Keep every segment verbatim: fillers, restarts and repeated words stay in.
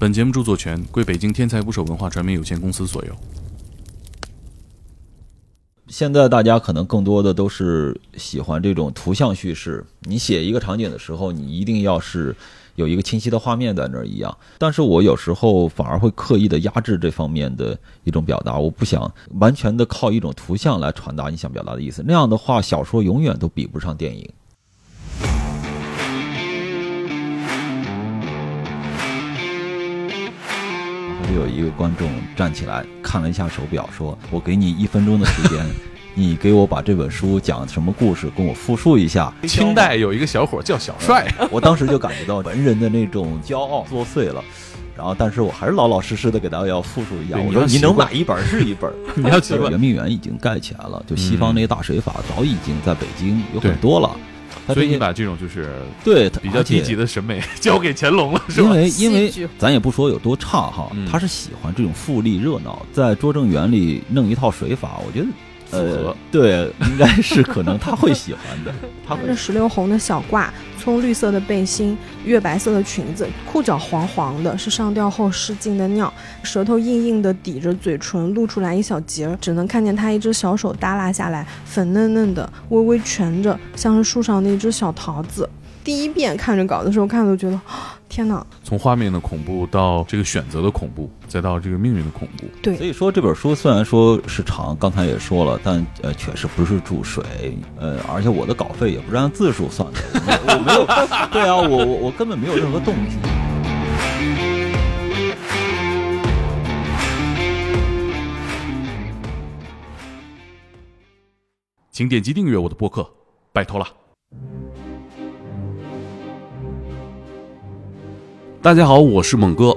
本节目著作权归北京天才捕手文化传媒有限公司所有。现在大家可能更多的都是喜欢这种图像叙事，你写一个场景的时候，你一定要是有一个清晰的画面在那儿一样。但是我有时候反而会刻意的压制这方面的一种表达，我不想完全的靠一种图像来传达你想表达的意思，那样的话小说永远都比不上电影。有一个观众站起来看了一下手表，说我给你一分钟的时间，你给我把这本书讲什么故事跟我复述一下。清代有一个小伙叫小帅，我当时就感觉到文人的那种骄傲作祟了，然后但是我还是老老实实的给大家要复述一下，我说你能买一本是一本。你要习惯圆明园已经盖起来了，就西方那些大水法早已经在北京有很多了，所以你把这种就是对比较低级的审美交给乾隆了，是吧？因为因为咱也不说有多差哈，嗯、他是喜欢这种富丽热闹，在拙政园里弄一套水法，我觉得呃对，应该是可能他会喜欢的。他会。那石榴红的小褂，葱绿色的背心，月白色的裙子，裤脚黄黄的，是上吊后失禁的尿，舌头硬硬的抵着嘴唇，露出来一小截，只能看见他一只小手耷拉下来，粉嫩嫩的，微微蜷着，像是树上的一只小桃子。第一遍看着稿的时候，看着都觉得天哪！从画面的恐怖到这个选择的恐怖，再到这个命运的恐怖，对。所以说这本书虽然说是长，刚才也说了，但呃确实不是注水，呃，而且我的稿费也不是按字数算的，我没有，对啊，我我我根本没有任何动机。请点击订阅我的播客，拜托了。大家好，我是猛哥。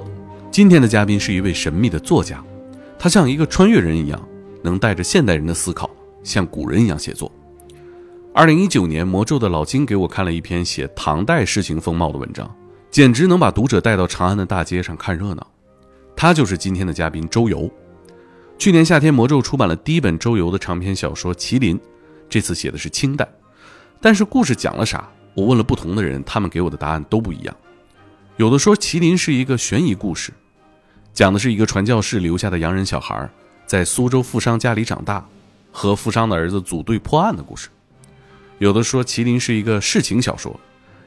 今天的嘉宾是一位神秘的作家，他像一个穿越人一样，能带着现代人的思考，像古人一样写作。二零一九年，魔咒的老金给我看了一篇写唐代诗情风貌的文章，简直能把读者带到长安的大街上看热闹。他就是今天的嘉宾周游。去年夏天，魔咒出版了第一本周游的长篇小说《麒麟》，这次写的是清代，但是故事讲了啥，我问了不同的人，他们给我的答案都不一样。有的说麒麟是一个悬疑故事，讲的是一个传教士留下的洋人小孩在苏州富商家里长大，和富商的儿子组队破案的故事。有的说麒麟是一个世情小说，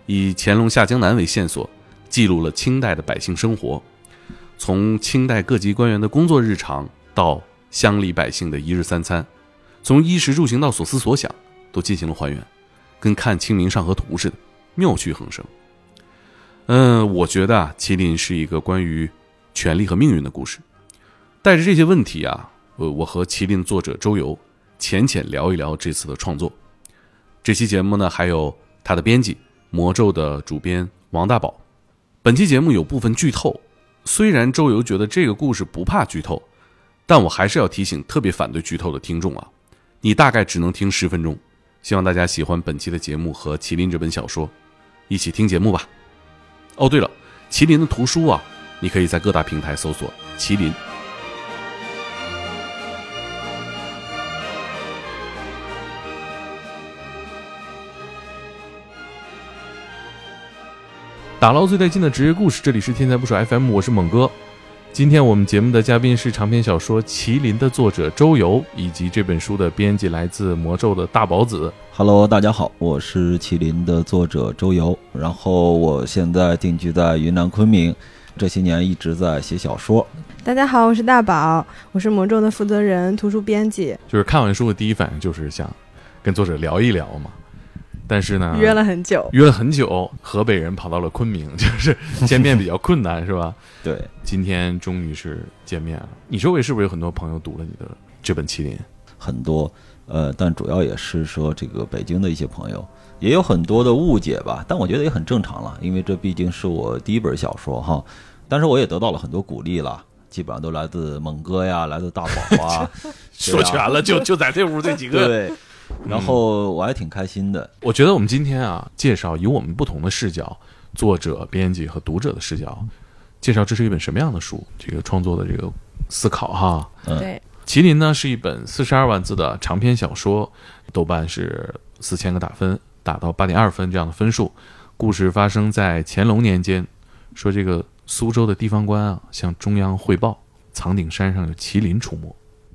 以乾隆下江南为线索，记录了清代的百姓生活，从清代各级官员的工作日常到乡里百姓的一日三餐，从衣食住行到所思所想都进行了还原，跟看《清明上河图》似的，妙趣横生。嗯，我觉得啊，麒麟是一个关于权力和命运的故事。带着这些问题啊，呃，我和麒麟作者周游浅浅聊一聊这次的创作。这期节目呢，还有他的编辑魔咒的主编王大宝。本期节目有部分剧透，虽然周游觉得这个故事不怕剧透，但我还是要提醒特别反对剧透的听众啊，你大概只能听十分钟。希望大家喜欢本期的节目和麒麟这本小说，一起听节目吧。哦对了，麒麟的图书啊，你可以在各大平台搜索麒麟。打捞最带劲的职业故事，这里是天才捕手 F M， 我是猛哥。今天我们节目的嘉宾是长篇小说《麒麟》的作者周游，以及这本书的编辑来自魔咒的大宝子。Hello， 大家好，我是《麒麟》的作者周游，然后我现在定居在云南昆明，这些年一直在写小说。大家好，我是大宝，我是魔咒的负责人、图书编辑。就是看完书的第一反应就是想跟作者聊一聊嘛。但是呢，约了很久，约了很久，河北人跑到了昆明，就是见面比较困难，是吧？对，今天终于是见面了。你周围是不是有很多朋友读了你的这本《麒麟》？很多，呃，但主要也是说这个北京的一些朋友，也有很多的误解吧，但我觉得也很正常了，因为这毕竟是我第一本小说哈。但是我也得到了很多鼓励了。基本上都来自猛哥呀，来自大宝啊，说全了，就就在这屋这几个。对。然后我还挺开心的、嗯、我觉得我们今天啊，介绍以我们不同的视角，作者、编辑和读者的视角，介绍这是一本什么样的书，这个创作的这个思考哈。对，麒麟呢是一本四十二万字的长篇小说，豆瓣是四千个打分，打到八点二分这样的分数。故事发生在乾隆年间，说这个苏州的地方官啊向中央汇报，藏顶山上有麒麟出没。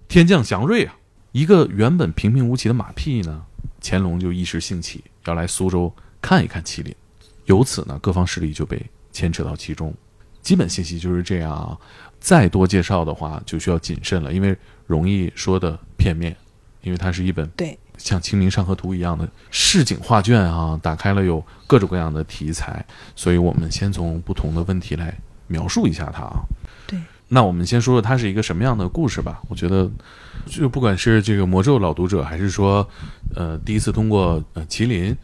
天降祥瑞啊！一个原本平平无奇的马屁呢，乾隆就一时兴起，要来苏州看一看麒麟。由此呢，各方势力就被牵扯到其中。基本信息就是这样啊，再多介绍的话就需要谨慎了，因为容易说的片面，因为它是一本对像《清明上河图》一样的市井画卷啊，打开了有各种各样的题材，所以我们先从不同的问题来描述一下它啊。对，那我们先说说它是一个什么样的故事吧。我觉得就不管是这个魔咒老读者，还是说呃第一次通过呃麒麟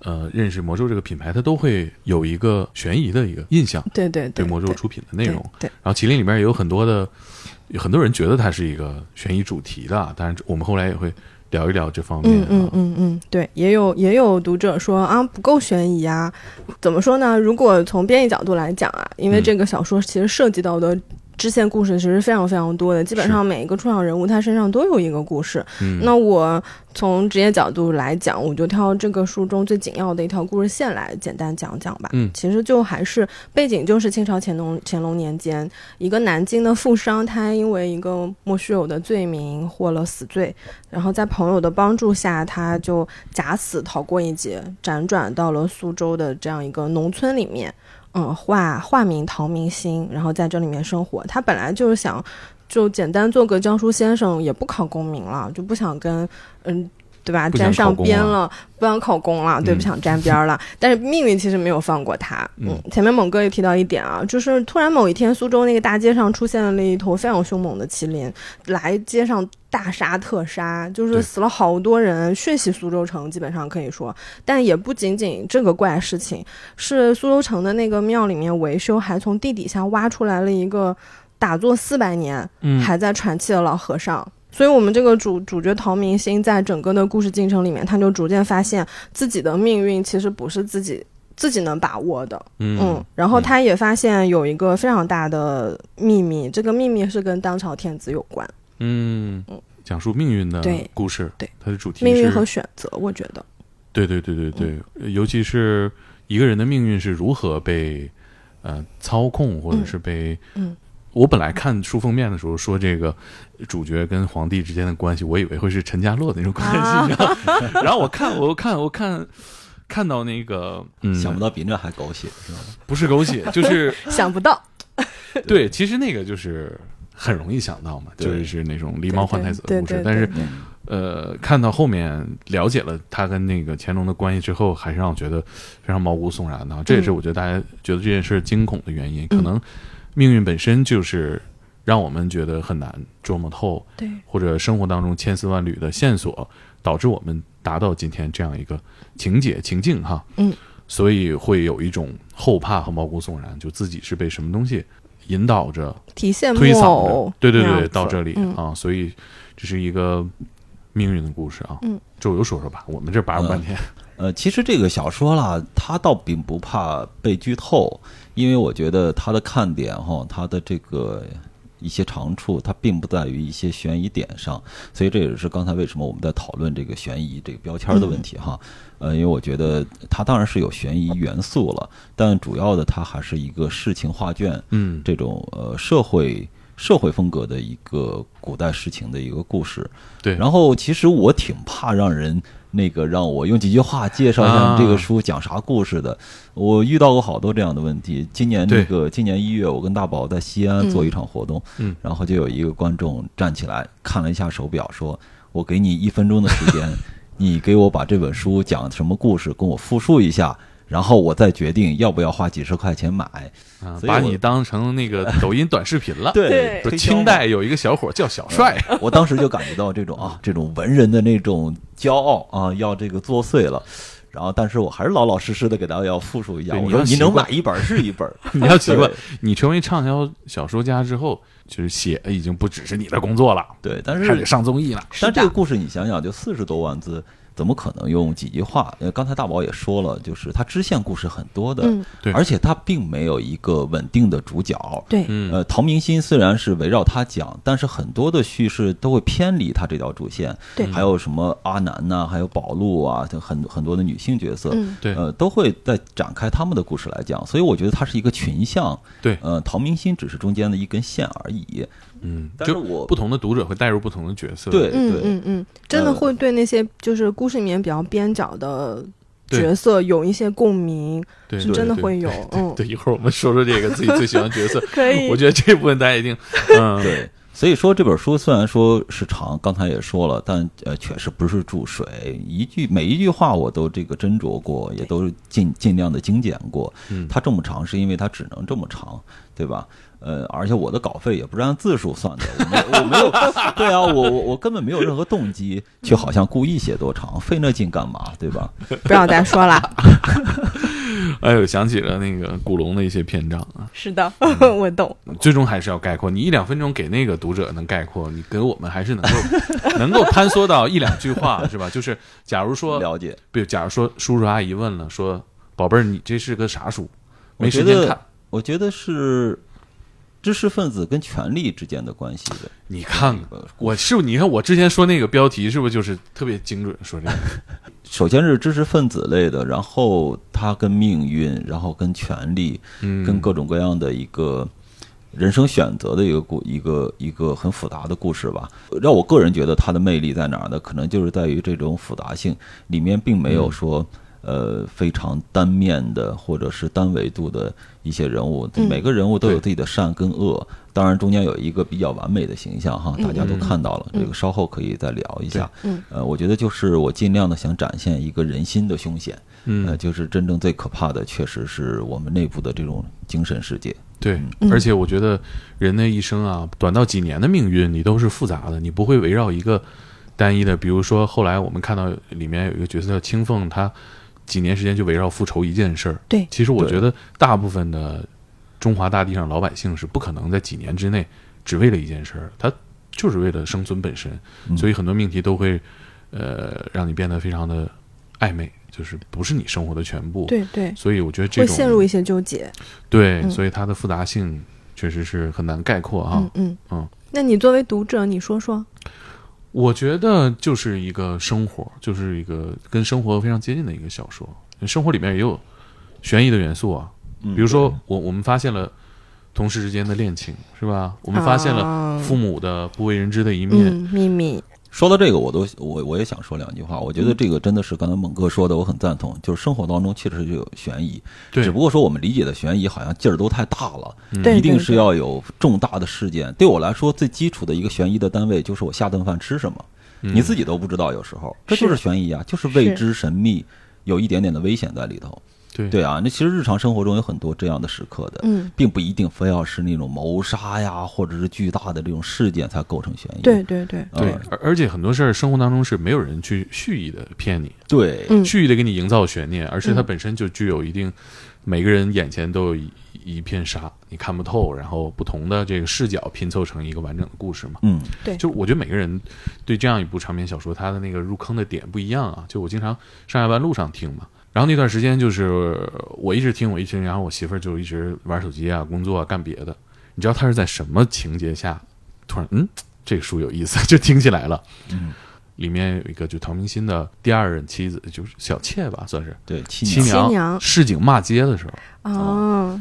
呃，认识魔咒这个品牌，它都会有一个悬疑的一个印象。对对 对, 对，魔咒出品的内容。对，对对然后麒麟里面也有很多的，有很多人觉得它是一个悬疑主题的，当然我们后来也会聊一聊这方面。嗯嗯嗯嗯，对，也有也有读者说啊不够悬疑啊，怎么说呢？如果从编译角度来讲啊，因为这个小说其实涉及到的支线故事其实非常非常多的，基本上每一个出场人物他身上都有一个故事。嗯、那我从职业角度来讲，我就挑这个书中最紧要的一条故事线来简单讲讲吧。嗯，其实就还是背景就是清朝乾隆乾隆年间，一个南京的富商，他因为一个莫须有的罪名获了死罪，然后在朋友的帮助下，他就假死逃过一劫，辗转到了苏州的这样一个农村里面。嗯，化化名陶明星，然后在这里面生活。他本来就是想，就简单做个教书先生，也不考功名了，就不想跟，嗯，对吧？沾上边了，不想考功了，对，不想沾边了。但是命运其实没有放过他。嗯，嗯前面猛哥也提到一点啊，就是突然某一天，苏州那个大街上出现了一头非常凶猛的麒麟，来街上大杀特杀，就是死了好多人，血洗苏州城，基本上可以说。但也不仅仅这个怪事情，是苏州城的那个庙里面维修，还从地底下挖出来了一个打坐四百年、嗯、还在喘气的老和尚。所以我们这个主主角陶明星在整个的故事进程里面，他就逐渐发现自己的命运其实不是自己自己能把握的。 嗯, 嗯然后他也发现有一个非常大的秘密，这个秘密是跟当朝天子有关。嗯，讲述命运的故事，对，它的主题是命运和选择，我觉得。对对对对对、嗯，尤其是一个人的命运是如何被呃操控，或者是被嗯。我本来看书封面的时候说这个主角跟皇帝之间的关系，我以为会是陈家洛的那种关系，啊、然后我看我看我看。看到那个、嗯，想不到比那还狗血，是吧？不是狗血，就是想不到。对，其实那个就是很容易想到嘛，就是那种狸猫换太子的故事。但是，呃，看到后面了解了他跟那个乾隆的关系之后，还是让我觉得非常毛骨悚然的。这也是我觉得大家觉得这件事惊恐的原因，嗯、可能命运本身就是让我们觉得很难琢磨透，对，或者生活当中千丝万缕的线索，导致我们达到今天这样一个情节情境哈，嗯，所以会有一种后怕和毛骨悚然，就自己是被什么东西引导着、提线推搡着，对对对，到这里、嗯、啊，所以这是一个命运的故事啊。嗯，周游说说吧，我们这拔了半天。呃，呃其实这个小说啦，它倒并不怕被剧透，因为我觉得它的看点哈，它的这个。一些长处它并不在于一些悬疑点上，所以这也是刚才为什么我们在讨论这个悬疑这个标签的问题哈。呃，因为我觉得它当然是有悬疑元素了，但主要的它还是一个世情画卷，嗯，这种呃社会社会风格的一个古代世情的一个故事。对，然后其实我挺怕让人那个让我用几句话介绍一下这个书讲啥故事的，我遇到过好多这样的问题。今年这个今年一月，我跟大宝在西安做一场活动，嗯，然后就有一个观众站起来看了一下手表，说：“我给你一分钟的时间，你给我把这本书讲什么故事跟我复述一下。”然后我再决定要不要花几十块钱买，啊、把你当成那个抖音短视频了。对，说清代有一个小伙叫小帅，嗯、我当时就感觉到这种啊，这种文人的那种骄傲啊，要这个作祟了。然后，但是我还是老老实实的给大家要复述一下。我说你能买一本是一本，你要习惯。你成为畅销小说家之后，就是写已经不只是你的工作了。对，但是还得上综艺了。但这个故事你想想，就四十多万字。怎么可能用几句话？因为刚才大宝也说了，就是它支线故事很多的，嗯、而且它并没有一个稳定的主角。对，呃，陶明鑫虽然是围绕他讲，但是很多的叙事都会偏离他这条主线。对，还有什么阿南呐、啊，还有宝路啊，很很多的女性角色，对、嗯，呃，都会在展开他们的故事来讲。所以我觉得它是一个群像。对，呃，陶明鑫只是中间的一根线而已。嗯，但是我不同的读者会带入不同的角色。对，对嗯嗯嗯，真的会对那些就是故事里面比较边角的角色有一些共鸣，是真的会有。嗯，对，一会儿我们说说这个自己最喜欢的角色。可以，我觉得这部分大家一定，嗯，对。所以说这本书虽然说是长，刚才也说了，但呃确实不是注水，一句每一句话我都这个斟酌过，也都尽尽量的精简过。嗯，它这么长是因为它只能这么长，对吧？呃，而且我的稿费也不是按字数算的，我没有，我没有，对啊，我我我根本没有任何动机去好像故意写多长，费那劲干嘛，对吧？不要再说了。哎呦，想起了那个古龙的一些篇章啊。是的，嗯、我懂。最终还是要概括，你一两分钟给那个读者能概括，你给我们还是能够能够坍缩到一两句话，是吧？就是假如说了解，比如假如说叔叔阿姨问了，说宝贝儿，你这是个啥书？没时间看。我觉得是知识分子跟权力之间的关系的。你看，我是不是你看我之前说那个标题是不是就是特别精准说这个？首先是知识分子类的，然后它跟命运，然后跟权力，嗯，跟各种各样的一个人生选择的一个故一个一个很复杂的故事吧。让我个人觉得它的魅力在哪儿呢？可能就是在于这种复杂性里面，并没有说、嗯、呃非常单面的或者是单维度的一些人物，每个人物都有自己的善跟恶。嗯，当然中间有一个比较完美的形象哈，大家都看到了，嗯、这个稍后可以再聊一下。嗯，呃，我觉得就是我尽量的想展现一个人心的凶险，嗯、呃，就是真正最可怕的，确实是我们内部的这种精神世界。对，嗯、而且我觉得人的一生啊，短到几年的命运，你都是复杂的，你不会围绕一个单一的。比如说后来我们看到里面有一个角色叫青凤，他几年时间就围绕复仇一件事儿。对，其实我觉得大部分的中华大地上老百姓是不可能在几年之内只为了一件事儿，他就是为了生存本身，所以很多命题都会呃让你变得非常的暧昧，就是不是你生活的全部。对对，所以我觉得这种会陷入一些纠结。对、嗯、所以它的复杂性确实是很难概括啊。嗯 嗯, 嗯，那你作为读者你说说。我觉得就是一个生活，就是一个跟生活非常接近的一个小说，生活里面也有悬疑的元素啊。比如说，我我们发现了同事之间的恋情，是吧？我们发现了父母的不为人知的一面、嗯、秘密。说到这个，我都我我也想说两句话。我觉得这个真的是刚才猛哥说的，我很赞同。就是生活当中确实就有悬疑，只不过说我们理解的悬疑好像劲儿都太大了，嗯、一定是要有重大的事件。对我来说，最基础的一个悬疑的单位就是我下顿饭吃什么，嗯、你自己都不知道，有时候这就是悬疑啊，就是未知、神秘，有一点点的危险在里头。对, 对啊，那其实日常生活中有很多这样的时刻的，嗯，并不一定非要是那种谋杀呀，或者是巨大的这种事件才构成悬疑。对对对、呃、对，而且很多事儿生活当中是没有人去蓄意的骗你，对，嗯、蓄意的给你营造悬念，而是它本身就具有一定，嗯、每个人眼前都有一一片沙，你看不透，然后不同的这个视角拼凑成一个完整的故事嘛。嗯，对，就我觉得每个人对这样一部长篇小说，它的那个入坑的点不一样啊。就我经常上下班路上听嘛。然后那段时间就是我一直听我一直听，然后我媳妇儿就一直玩手机啊、工作啊、干别的。你知道她是在什么情节下突然嗯，这个书有意思，就听起来了。嗯，里面有一个就陶明鑫的第二任妻子，就是小妾吧，算是对妻娘。妻娘市井骂街的时候。哦，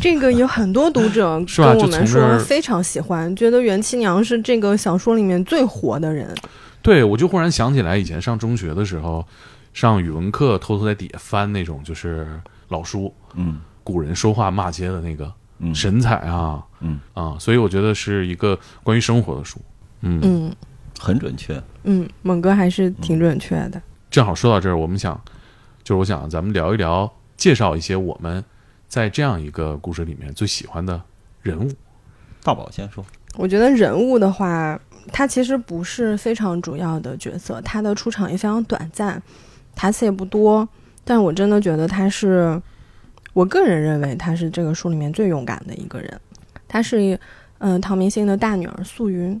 这个有很多读者跟我们说非常喜欢，觉得袁妻娘是这个小说里面最活的人。对，我就忽然想起来以前上中学的时候。上语文课偷偷在底下翻那种就是老书，嗯，古人说话骂街的那个神采啊，嗯啊，所以我觉得是一个关于生活的书，嗯嗯，很准确，嗯，猛哥还是挺准确的。嗯、正好说到这儿，我们想就是我想咱们聊一聊，介绍一些我们在这样一个故事里面最喜欢的人物。大宝先说，我觉得人物的话，他其实不是非常主要的角色，他的出场也非常短暂。台词也不多，但我真的觉得他是，我个人认为他是这个书里面最勇敢的一个人。他是，嗯、呃，陶明鑫的大女儿素云，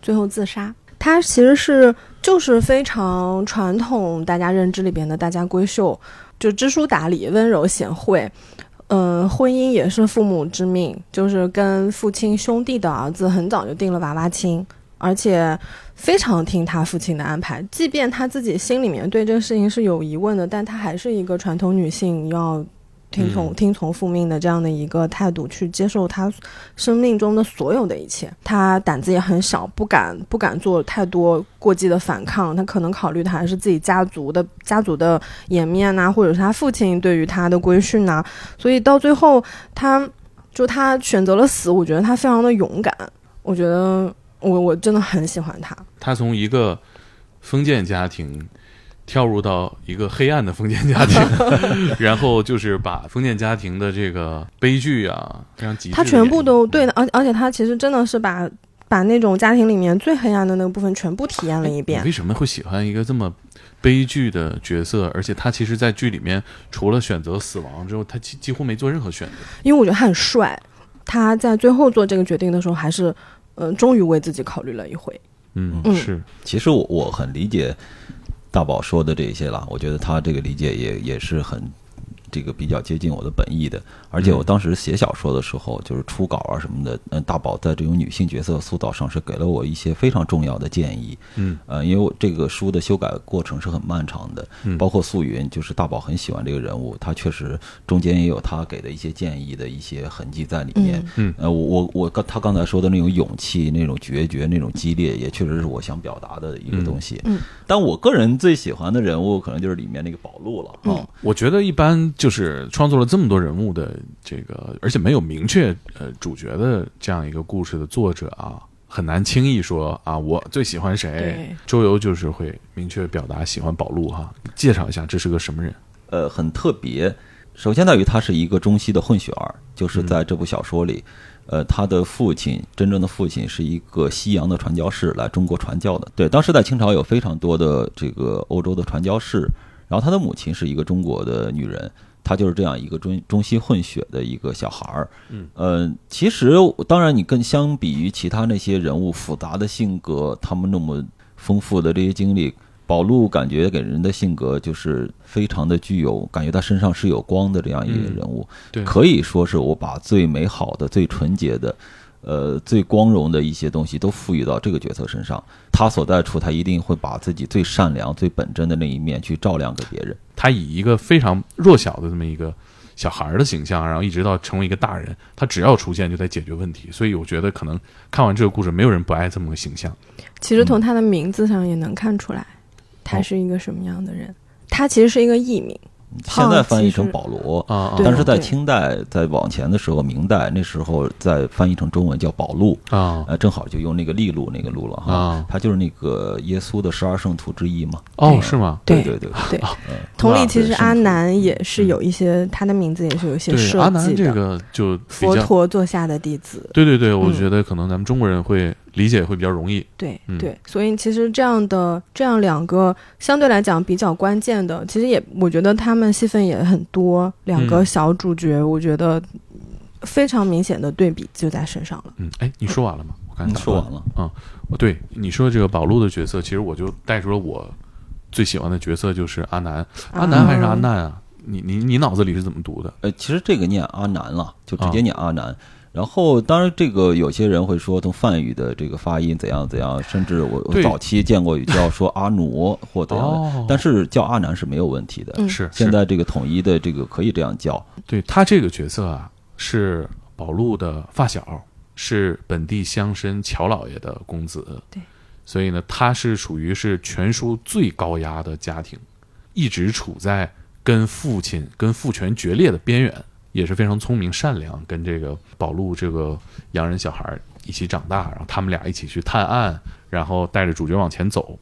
最后自杀。它其实是就是非常传统大家认知里边的大家闺秀，就知书达理，温柔贤惠。嗯，婚姻也是父母之命，就是跟父亲兄弟的儿子很早就定了娃娃亲，而且非常听他父亲的安排，即便他自己心里面对这个事情是有疑问的，但他还是一个传统女性要听从、嗯、听从父命的这样的一个态度去接受他生命中的所有的一切。他胆子也很小，不敢不敢做太多过激的反抗，他可能考虑的还是自己家族的家族的颜面呐、啊，或者是他父亲对于他的规训呐、啊。所以到最后，他就他选择了死，我觉得他非常的勇敢。我觉得我我真的很喜欢他。他从一个封建家庭跳入到一个黑暗的封建家庭然后就是把封建家庭的这个悲剧啊非常极致，他全部都对的，而且他其实真的是把把那种家庭里面最黑暗的那个部分全部体验了一遍。为什么会喜欢一个这么悲剧的角色？而且他其实在剧里面除了选择死亡之后，他 几, 几乎没做任何选择。因为我觉得他很帅，他在最后做这个决定的时候还是呃，终于为自己考虑了一回。嗯，是。其实我我很理解大宝说的这些了，我觉得他这个理解也也是很这个比较接近我的本意的。而且我当时写小说的时候，就是初稿啊什么的，嗯，大宝在这种女性角色塑造上是给了我一些非常重要的建议。嗯，呃，因为我这个书的修改过程是很漫长的，包括素云，就是大宝很喜欢这个人物，他确实中间也有他给的一些建议的一些痕迹在里面。嗯，呃，我我刚他刚才说的那种勇气、那种决绝、那种激烈，也确实是我想表达的一个东西。嗯，但我个人最喜欢的人物可能就是里面那个宝路了。嗯，我觉得一般就是创作了这么多人物的。这个而且没有明确呃主角的这样一个故事的作者啊，很难轻易说啊我最喜欢谁。周游就是会明确表达喜欢宝路哈。介绍一下这是个什么人？呃，很特别。首先在于他是一个中西的混血儿，就是在这部小说里，嗯、呃，他的父亲真正的父亲是一个西洋的传教士来中国传教的。对，当时在清朝有非常多的这个欧洲的传教士，然后他的母亲是一个中国的女人。他就是这样一个中中西混血的一个小孩儿，嗯，呃，其实当然你更相比于其他那些人物复杂的性格，他们那么丰富的这些经历，宝路感觉给人的性格就是非常的具有，感觉他身上是有光的这样一个人物，嗯、对，可以说是我把最美好的、最纯洁的。呃，最光荣的一些东西都赋予到这个角色身上，他所在处，他一定会把自己最善良、最本真的那一面去照亮给别人。他以一个非常弱小的这么一个小孩的形象，然后一直到成为一个大人，他只要出现就在解决问题。所以我觉得，可能看完这个故事，没有人不爱这么个形象。其实从他的名字上也能看出来，嗯、他是一个什么样的人。哦、他其实是一个艺名。现在翻译成保罗，啊、但是在清代在往前的时候，明代那时候再翻译成中文叫宝路啊，呃，正好就用那个利路那个路了哈，啊、他就是那个耶稣的十二圣徒之一嘛。哦，是吗？对对对对。同理，其实阿难也是有一些，嗯、他的名字也是有一些设计的。阿难这个就佛陀座下的弟子。对对对，我觉得可能咱们中国人会。理解会比较容易，对对、嗯，所以其实这样的这样两个相对来讲比较关键的，其实也我觉得他们戏份也很多，两个小主角，嗯、我觉得非常明显的对比就在身上了。嗯，哎，你说完了吗？我刚才说完了啊、嗯。对，你说这个宝路的角色，其实我就带出了我最喜欢的角色就是阿南，阿南还是阿难啊？嗯、你你你脑子里是怎么读的？呃，其实这个念阿南了，就直接念阿南。嗯然后，当然，这个有些人会说，从梵语的这个发音怎样怎样，甚至我早期见过叫说阿奴或怎样的，哦、但是叫阿南是没有问题的。是、嗯、现在这个统一的这个可以这样叫。对他这个角色啊，是宝路的发小，是本地乡绅乔老爷的公子。对，所以呢，他是属于是全书最高压的家庭，一直处在跟父亲跟父权决裂的边缘。也是非常聪明善良，跟这个宝路这个洋人小孩一起长大，然后他们俩一起去探案，然后带着主角往前走。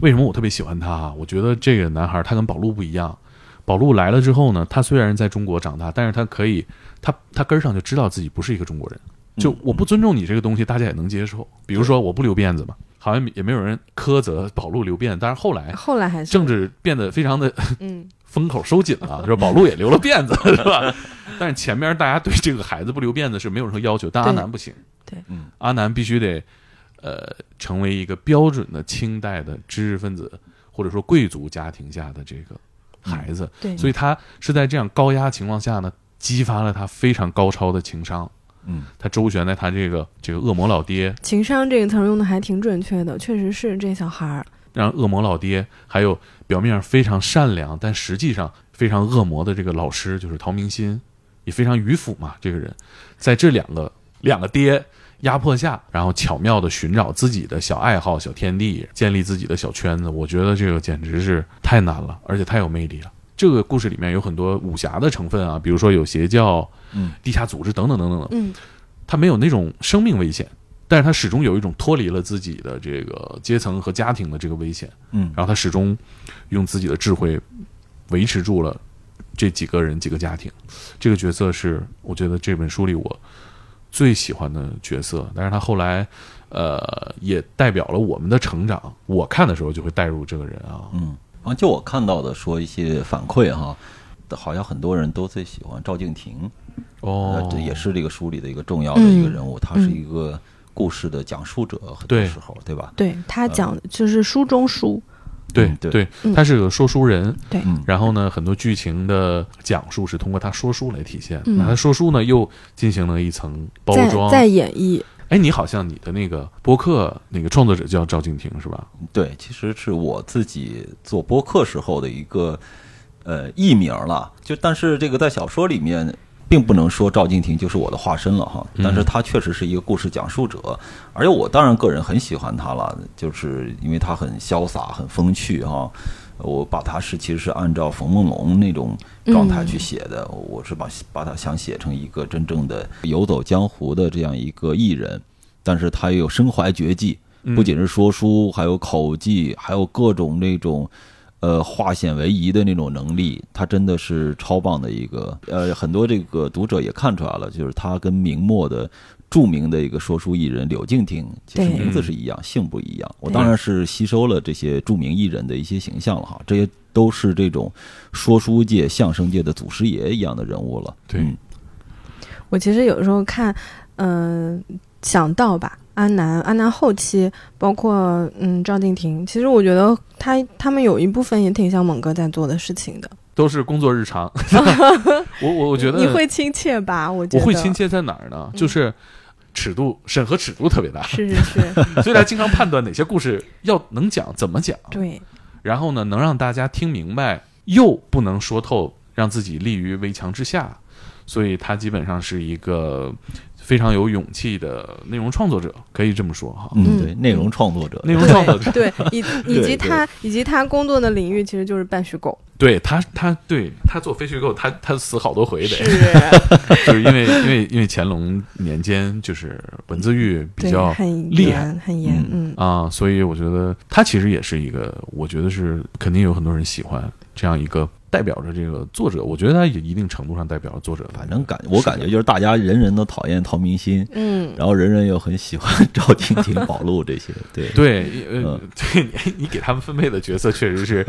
为什么我特别喜欢他？我觉得这个男孩他跟宝路不一样。宝路来了之后呢，他虽然在中国长大，但是他可以，他他根上就知道自己不是一个中国人。就我不尊重你这个东西，大家也能接受。比如说我不留辫子嘛。好像也没有人苛责宝路留辫，但是后来后来还是政治变得非常的嗯风口收紧了，就是宝路也留了辫子，是吧？但是前面大家对这个孩子不留辫子是没有什么要求，但阿南不行，对，对嗯、阿南必须得呃，成为一个标准的清代的知识分子或者说贵族家庭下的这个孩子、嗯、对，所以他是在这样高压情况下呢，激发了他非常高超的情商。嗯，他周旋在他这个这个恶魔老爹，情商这个词用的还挺准确的，确实是这小孩让恶魔老爹，还有表面上非常善良但实际上非常恶魔的这个老师，就是陶明鑫，也非常迂腐嘛。这个人在这两个两个爹压迫下，然后巧妙的寻找自己的小爱好、小天地，建立自己的小圈子。我觉得这个简直是太难了，而且太有魅力了。这个故事里面有很多武侠的成分啊，比如说有邪教、嗯、地下组织等等等等。嗯，它没有那种生命危险，但是它始终有一种脱离了自己的这个阶层和家庭的这个危险。嗯，然后它始终用自己的智慧维持住了这几个人、几个家庭。这个角色是我觉得这本书里我最喜欢的角色，但是他后来，呃，也代表了我们的成长。我看的时候就会带入这个人啊，嗯，然后就我看到的说一些反馈哈，好像很多人都最喜欢赵敬亭，哦、呃，这也是这个书里的一个重要的一个人物，嗯、他是一个故事的讲述者，很多时候 对, 对吧？对他讲就是书中书。呃对对，他是个说书人。对、嗯，然后呢，很多剧情的讲述是通过他说书来体现。嗯、那他说书呢，又进行了一层包装，再演绎。哎，你好像你的那个播客那个创作者叫赵敬亭是吧？对，其实是我自己做播客时候的一个呃艺名了。就但是这个在小说里面，并不能说赵敬亭就是我的化身了哈，但是他确实是一个故事讲述者，而且我当然个人很喜欢他了，就是因为他很潇洒、很风趣哈。我把他是其实是按照冯梦龙那种状态去写的，嗯、我是把把他想写成一个真正的游走江湖的这样一个艺人，但是他又身怀绝技，不仅是说书，还有口技，还有各种那种。呃，化险为夷的那种能力，他真的是超棒的一个。呃，很多这个读者也看出来了，就是他跟明末的著名的一个说书艺人柳敬亭，其实名字是一样，姓不一样。我当然是吸收了这些著名艺人的一些形象了哈，这些都是这种说书界、相声界的祖师爷一样的人物了。对，嗯、我其实有时候看，嗯、呃，想到吧。安南，安南后期包括嗯赵敬亭，其实我觉得他他们有一部分也挺像猛哥在做的事情的，都是工作日常。我我我觉得你会亲切吧？我觉得我会亲切在哪儿呢？就是尺度审核尺度特别大，是是是，所以他经常判断哪些故事要能讲怎么讲，对，然后呢能让大家听明白，又不能说透，让自己立于围墙之下，所以他基本上是一个。非常有勇气的内容创作者，可以这么说哈。嗯，对，内容创作者，内容创作者，对，以以及他以及他工作的领域其实就是半虚构。对他，他对他做非虚构，他他死好多回得，是就是因为因为因为乾隆年间就是文字狱比较厉害，很严，嗯啊，所以我觉得他其实也是一个，我觉得是肯定有很多人喜欢这样一个。代表着这个作者，我觉得他也一定程度上代表了作者。反正感我感觉就是大家人人都讨厌陶明鑫，嗯，然后人人又很喜欢赵敬亭、宝路这些，对对，呃，对你你给他们分配的角色确实是，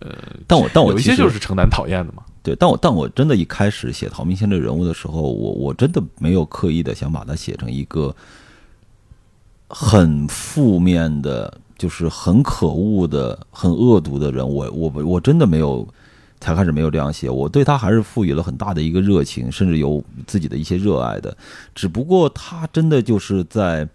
呃，但我但我有一些就是承担讨厌的嘛。对，但我但我真的一开始写陶明鑫这人物的时候，我我真的没有刻意的想把他写成一个很负面的，就是很可恶的、很恶毒的人。我我我真的没有。才开始没有这样写，我对他还是赋予了很大的一个热情，甚至有自己的一些热爱的。只不过他真的就是在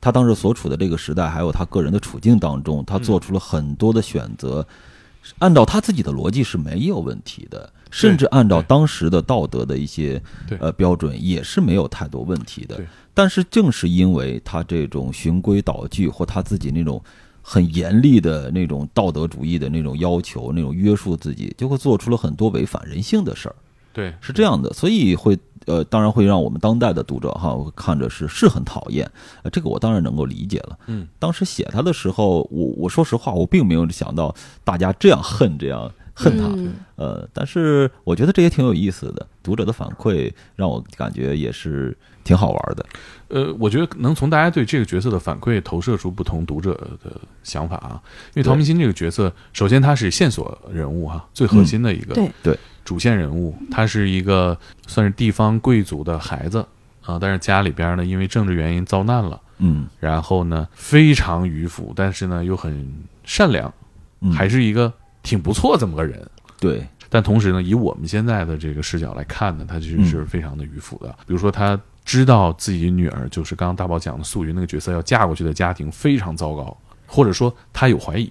他当时所处的这个时代，还有他个人的处境当中，他做出了很多的选择，嗯、按照他自己的逻辑是没有问题的，甚至按照当时的道德的一些呃标准也是没有太多问题的。但是正是因为他这种循规蹈矩，或他自己那种很严厉的那种道德主义的那种要求，那种约束自己，就会做出了很多违反人性的事儿。对，是这样的，所以会呃，当然会让我们当代的读者哈看着是是很讨厌，呃，这个我当然能够理解了。嗯，当时写他的时候，我我说实话，我并没有想到大家这样恨这样恨他，嗯、呃，但是我觉得这也挺有意思的，读者的反馈让我感觉也是挺好玩的。呃，我觉得能从大家对这个角色的反馈投射出不同读者的想法啊。因为陶明鑫这个角色，首先他是线索人物哈、啊，最核心的一个对主线人物，他是一个算是地方贵族的孩子，啊，但是家里边呢因为政治原因遭难了，嗯，然后呢非常迂腐，但是呢又很善良，嗯，还是一个挺不错这么个人。对，但同时呢以我们现在的这个视角来看呢，他其实是非常的迂腐的，嗯，比如说他知道自己女儿就是刚刚大宝讲的素云那个角色要嫁过去的家庭非常糟糕，或者说他有怀疑，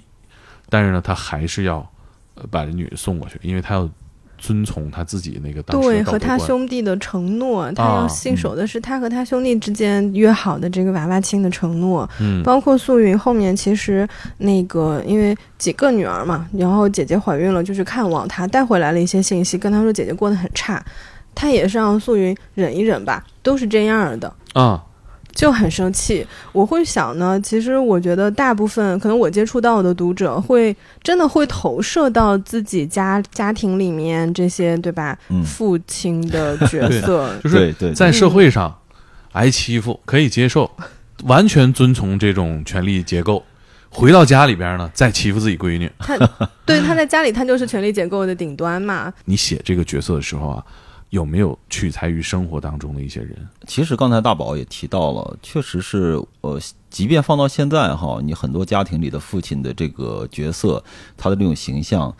但是呢他还是要把这女儿送过去，因为他要遵从他自己那个当时的道德观，对，和他兄弟的承诺，他要信守的是他和他兄弟之间约好的这个娃娃亲的承诺，嗯，包括素云后面其实那个因为几个女儿嘛，然后姐姐怀孕了，就是看望她，带回来了一些信息，跟她说姐姐过得很差，她也是让素云忍一忍吧，都是这样的啊，就很生气。我会想呢，其实我觉得大部分可能我接触到的读者会真的会投射到自己家家庭里面这些，对吧，嗯，父亲的角色就是在社会上挨欺负可以接受，完全遵从这种权力结构，回到家里边呢再欺负自己闺女，他对他在家里他就是权力结构的顶端嘛。你写这个角色的时候啊，有没有取材于生活当中的一些人？其实刚才大宝也提到了，确实是，呃，即便放到现在哈，你很多家庭里的父亲的这个角色，他的这种形象，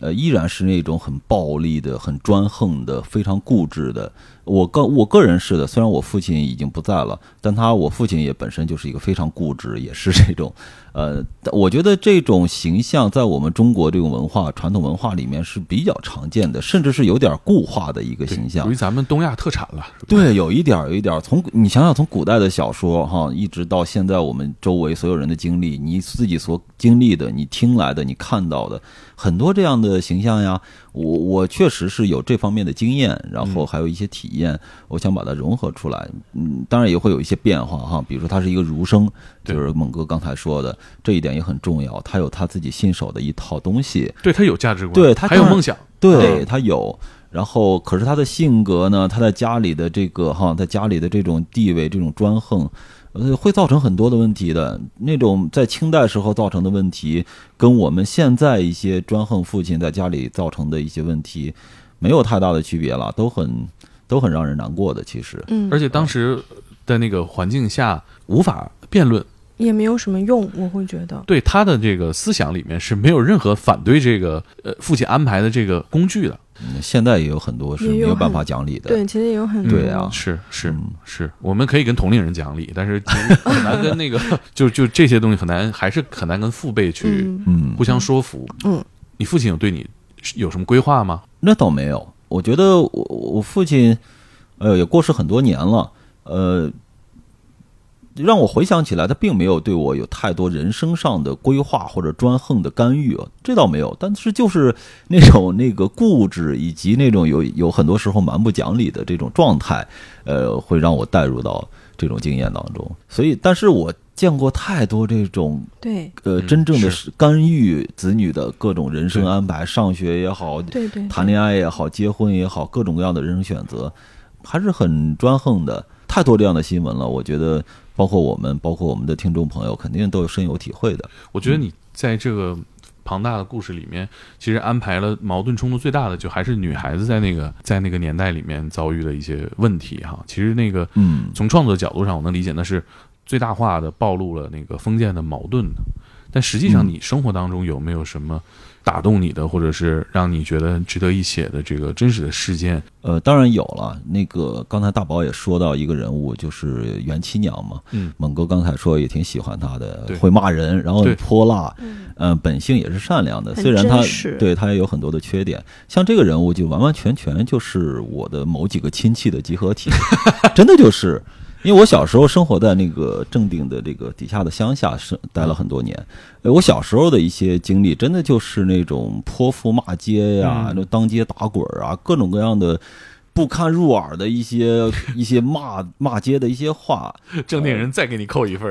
呃，依然是那种很暴力的、很专横的、非常固执的。我个我个人是的，虽然我父亲已经不在了，但他我父亲也本身就是一个非常固执，也是这种，呃，我觉得这种形象在我们中国这种文化传统文化里面是比较常见的，甚至是有点固化的一个形象，属于咱们东亚特产了。对，有一点，有一点。从你想想，从古代的小说哈，一直到现在我们周围所有人的经历，你自己所经历的、你听来的、你看到的很多这样的形象呀，我我确实是有这方面的经验，然后还有一些体验。嗯，我想把它融合出来，嗯，当然也会有一些变化哈，比如说他是一个儒生，就是猛哥刚才说的这一点也很重要，他有他自己信守的一套东西，对，他有价值观，对，他还有梦想，对，他有，然后可是他的性格呢，他在家里的这个哈，在家里的这种地位，这种专横，呃，会造成很多的问题的，那种在清代时候造成的问题，跟我们现在一些专横父亲在家里造成的一些问题没有太大的区别了，都很都很让人难过的，其实，嗯，而且当时的那个环境下无法辩论，也没有什么用，我会觉得，对，他的这个思想里面是没有任何反对这个呃父亲安排的这个工具的。嗯，现在也有很多是没有办法讲理的，对，其实也有很多，对啊，是是是，我们可以跟同龄人讲理，但是很难跟那个就就这些东西很难，还是很难跟父辈去互相说服。嗯，你父亲有对你有什么规划吗？那倒没有。我觉得我我父亲，呃，也过世很多年了，呃，让我回想起来，他并没有对我有太多人生上的规划或者专横的干预，这倒没有。但是就是那种那个固执，以及那种有有很多时候蛮不讲理的这种状态，呃，会让我带入到这种经验当中。所以，但是我见过太多这种，对，呃，真正的干预子女的各种人生安排，上学也好，对对，谈恋爱也好，结婚也好，各种各样的人生选择，还是很专横的，太多这样的新闻了。我觉得，包括我们，包括我们的听众朋友，肯定都有深有体会的。我觉得你在这个庞大的故事里面，其实安排了矛盾冲突最大的，就还是女孩子在那个在那个年代里面遭遇的一些问题哈。其实那个，嗯，从创作角度上，我能理解那是最大化的暴露了那个封建的矛盾的，但实际上你生活当中有没有什么打动你的，或者是让你觉得值得一写的这个真实的事件？呃，当然有了。那个刚才大宝也说到一个人物，就是袁七娘嘛。嗯，猛哥刚才说也挺喜欢她的，会骂人，然后泼辣，嗯，呃，本性也是善良的，虽然她对她也有很多的缺点。像这个人物就完完全全就是我的某几个亲戚的集合体，真的就是。因为我小时候生活在那个正定的这个底下的乡下，是待了很多年。我小时候的一些经历，真的就是那种泼妇骂街呀，啊，那当街打滚啊，各种各样的不堪入耳的一些一些骂骂街的一些话。正定人再给你扣一份。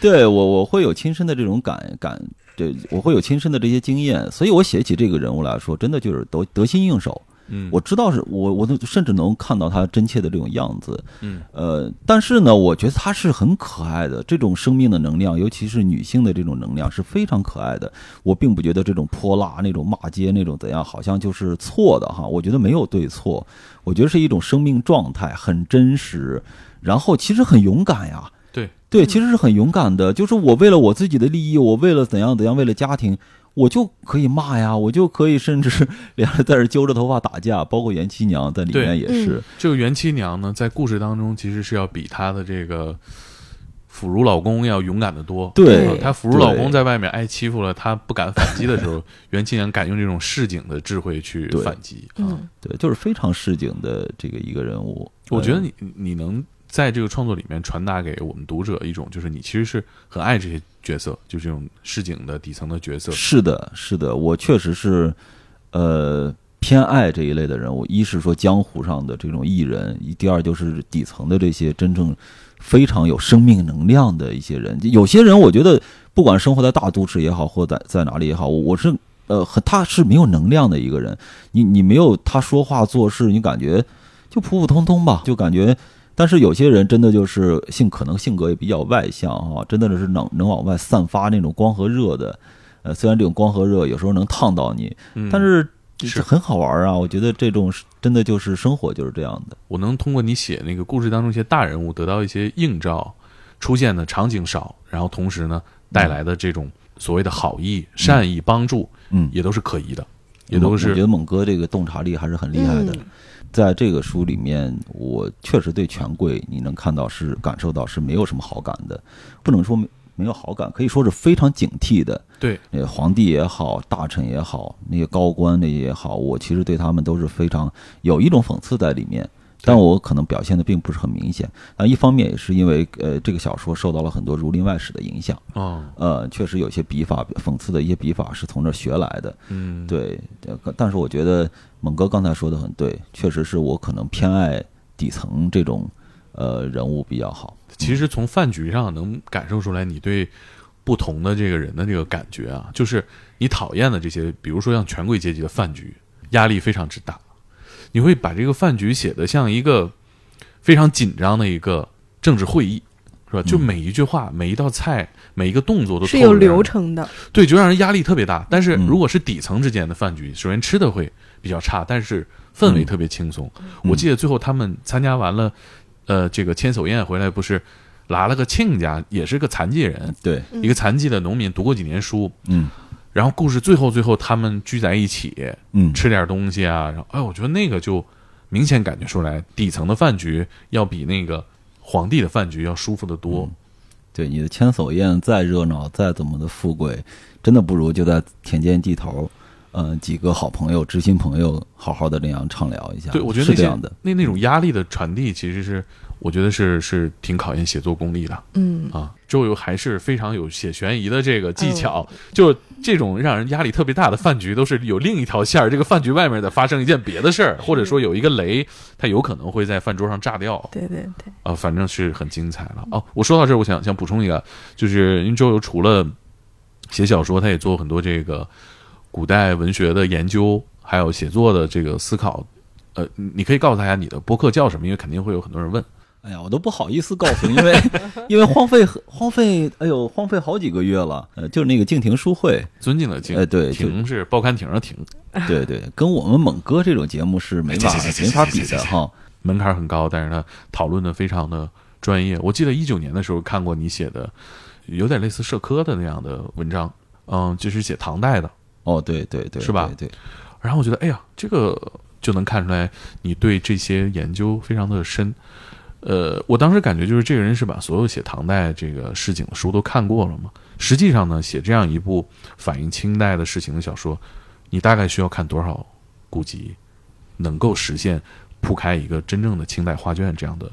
对，我我会有亲身的这种感感，对，我会有亲身的这些经验，所以我写起这个人物来说，真的就是得得心应手。嗯，我知道是我，我甚至能看到他真切的这种样子，嗯，呃，但是呢，我觉得他是很可爱的，这种生命的能量，尤其是女性的这种能量是非常可爱的。我并不觉得这种泼辣、那种骂街、那种怎样，好像就是错的哈。我觉得没有对错，我觉得是一种生命状态，很真实，然后其实很勇敢呀。对对，其实是很勇敢的，就是我为了我自己的利益，我为了怎样怎样，为了家庭。我就可以骂呀，我就可以甚至两人在这揪着头发打架，包括袁七娘在里面也是。嗯、这个袁七娘呢，在故事当中其实是要比她的这个腐乳老公要勇敢得多。对，她腐乳老公在外面挨欺负了，她不敢反击的时候，袁七娘敢用这种市井的智慧去反击。嗯，对，就是非常市井的这个一个人物。我觉得你你能在这个创作里面传达给我们读者一种，就是你其实是很爱这些角色，就是这种市井的底层的角色。是的，是的，我确实是，呃，偏爱这一类的人物。一是说江湖上的这种艺人，第二就是底层的这些真正非常有生命能量的一些人。有些人，我觉得不管生活在大都市也好，或在在哪里也好，我是呃，他是没有能量的一个人。你你没有他说话做事，你感觉就普普通通吧，就感觉。但是有些人真的就是性，可能性格也比较外向啊，真的是能能往外散发那种光和热的，呃，虽然这种光和热有时候能烫到你，嗯、但是是很好玩啊。我觉得这种真的就是生活就是这样的。我能通过你写那个故事当中一些大人物得到一些映照，出现的场景少，然后同时呢带来的这种所谓的好意、嗯、善意、帮助，嗯，也都是可疑的，也都是。我觉得猛哥这个洞察力还是很厉害的。嗯，在这个书里面，我确实对权贵，你能看到是感受到是没有什么好感的，不能说没有好感，可以说是非常警惕的。对，呃，皇帝也好，大臣也好，那些高官那些也好，我其实对他们都是非常有一种讽刺在里面，但我可能表现的并不是很明显。啊，一方面也是因为呃，这个小说受到了很多《儒林外史》的影响。哦，呃，确实有些笔法，讽刺的一些笔法是从这学来的。嗯，对，但是我觉得。猛哥刚才说的很对，确实是我可能偏爱底层这种呃人物比较好。其实从饭局上能感受出来你对不同的这个人的这个感觉啊，就是你讨厌的这些，比如说像权贵阶级的饭局，压力非常之大，你会把这个饭局写得像一个非常紧张的一个政治会议，是吧？就每一句话、嗯、每一道菜、每一个动作都是有流程的，对，就让人压力特别大。但是如果是底层之间的饭局，首先吃的会比较差，但是氛围特别轻松。嗯、我记得最后他们参加完了，呃，这个千叟宴回来，不是拿了个亲家，也是个残疾人，对，一个残疾的农民，读过几年书，嗯。然后故事最后最后他们聚在一起，嗯，吃点东西啊，然后哎，我觉得那个就明显感觉出来，底层的饭局要比那个皇帝的饭局要舒服得多。嗯、对，你的千叟宴再热闹，再怎么的富贵，真的不如就在田间地头。嗯，几个好朋友、知心朋友，好好的这样畅聊一下。对，我觉得是这样的。那那种压力的传递，其实是我觉得是是挺考验写作功力的。嗯啊，周游还是非常有写悬疑的这个技巧。哎、就这种让人压力特别大的饭局，都是有另一条线儿。这个饭局外面的发生一件别的事儿，或者说有一个雷，它有可能会在饭桌上炸掉。对对对。啊，反正是很精彩了。哦，我说到这儿，我想想补充一个，就是因为周游除了写小说，他也做很多这个。古代文学的研究，还有写作的这个思考，呃，你可以告诉大家你的播客叫什么，因为肯定会有很多人问。哎呀，我都不好意思告诉你，因为因为荒废荒废，哎呦，荒废好几个月了。呃，就是那个敬亭书会，尊敬的敬，哎，对，亭是报刊亭的亭，对对，跟我们猛哥这种节目是没法没法比的哈，门槛很高，但是他讨论的非常的专业。我记得一九年的时候看过你写的，有点类似社科的那样的文章，嗯，就是写唐代的。哦，对对对，是吧？对，对。然后我觉得，哎呀，这个就能看出来你对这些研究非常的深。呃，我当时感觉就是这个人是把所有写唐代这个市井的书都看过了嘛。实际上呢，写这样一部反映清代的事情的小说，你大概需要看多少古籍，能够实现铺开一个真正的清代画卷这样的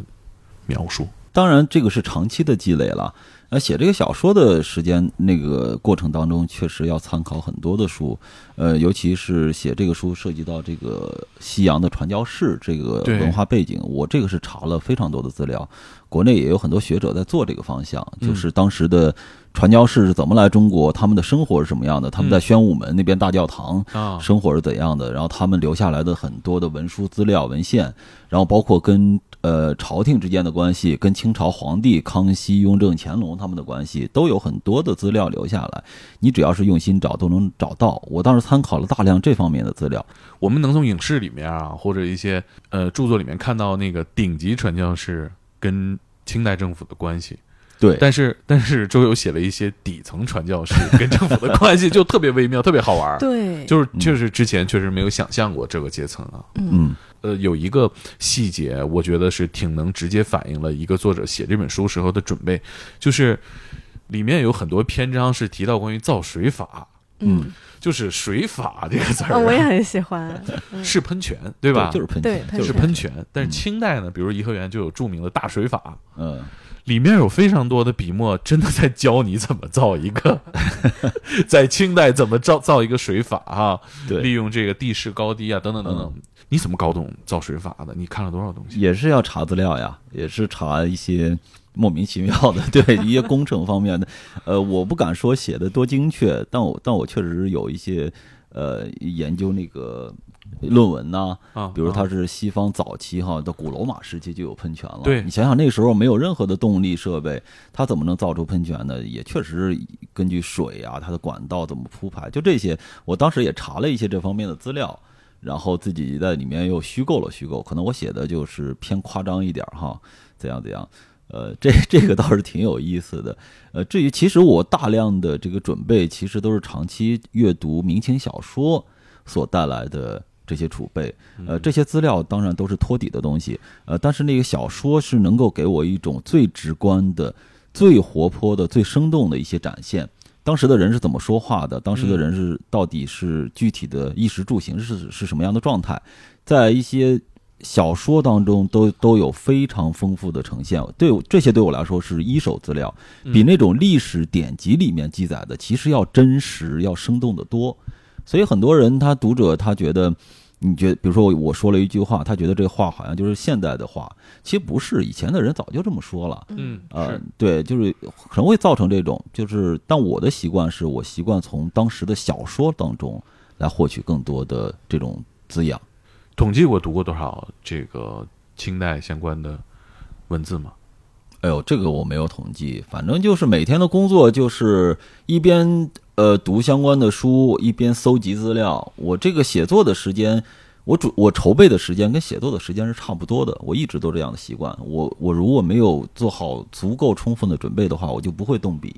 描述？当然这个是长期的积累了。呃，写这个小说的时间那个过程当中，确实要参考很多的书，呃，尤其是写这个书涉及到这个西洋的传教士这个文化背景，我这个是查了非常多的资料，国内也有很多学者在做这个方向，就是当时的传教士是怎么来中国，他们的生活是什么样的，他们在宣武门那边大教堂生活是怎样的，然后他们留下来的很多的文书资料文献，然后包括跟呃朝廷之间的关系，跟清朝皇帝康熙、雍正、乾隆他们的关系，都有很多的资料留下来，你只要是用心找都能找到。我当时参考了大量这方面的资料。我们能从影视里面啊，或者一些呃著作里面看到那个顶级传教士跟清代政府的关系。对，但是但是周游写了一些底层传教士跟政府的关系，就特别微妙，特别好玩。对，就是确实之前确实没有想象过这个阶层啊。嗯，呃，有一个细节，我觉得是挺能直接反映了一个作者写这本书时候的准备，就是里面有很多篇章是提到关于造水法。嗯，就是水法这个词儿、啊哦，我也很喜欢。嗯、是喷泉，对吧？对，就是喷泉，就是喷泉。但是清代呢，比如颐和园就有著名的大水法。嗯。里面有非常多的笔墨，真的在教你怎么造一个，在清代怎么造造一个水法啊，利用这个地势高低啊，等等等等。嗯、你怎么搞懂造水法的？你看了多少东西？也是要查资料呀，也是查一些莫名其妙的，对一些工程方面的。呃，我不敢说写的多精确，但我但我确实有一些呃研究那个。论文呐、啊，比如它是西方早期哈的古罗马时期就有喷泉了。对，你想想那时候没有任何的动力设备，它怎么能造出喷泉呢？也确实根据水啊，它的管道怎么铺排，就这些。我当时也查了一些这方面的资料，然后自己在里面又虚构了虚构，可能我写的就是偏夸张一点哈，怎样怎样。呃，这这个倒是挺有意思的。呃，至于其实我大量的这个准备，其实都是长期阅读明清小说所带来的。这些储备，呃，这些资料当然都是托底的东西，呃，但是那个小说是能够给我一种最直观的、最活泼的、最生动的一些展现。当时的人是怎么说话的？当时的人是到底是具体的衣食住行是是什么样的状态？在一些小说当中都都有非常丰富的呈现。对这些对我来说是一手资料，比那种历史典籍里面记载的其实要真实、要生动得多。所以很多人他读者他觉得。你觉得，比如说我说了一句话，他觉得这话好像就是现代的话，其实不是，以前的人早就这么说了。嗯，呃，对，就是可能会造成这种，就是，但我的习惯是我习惯从当时的小说当中来获取更多的这种滋养。统计过读过多少这个清代相关的文字吗？哎呦，这个我没有统计，反正就是每天的工作就是一边。呃，读相关的书，一边搜集资料。我这个写作的时间，我主我筹备的时间跟写作的时间是差不多的。我一直都这样的习惯。我我如果没有做好足够充分的准备的话，我就不会动笔。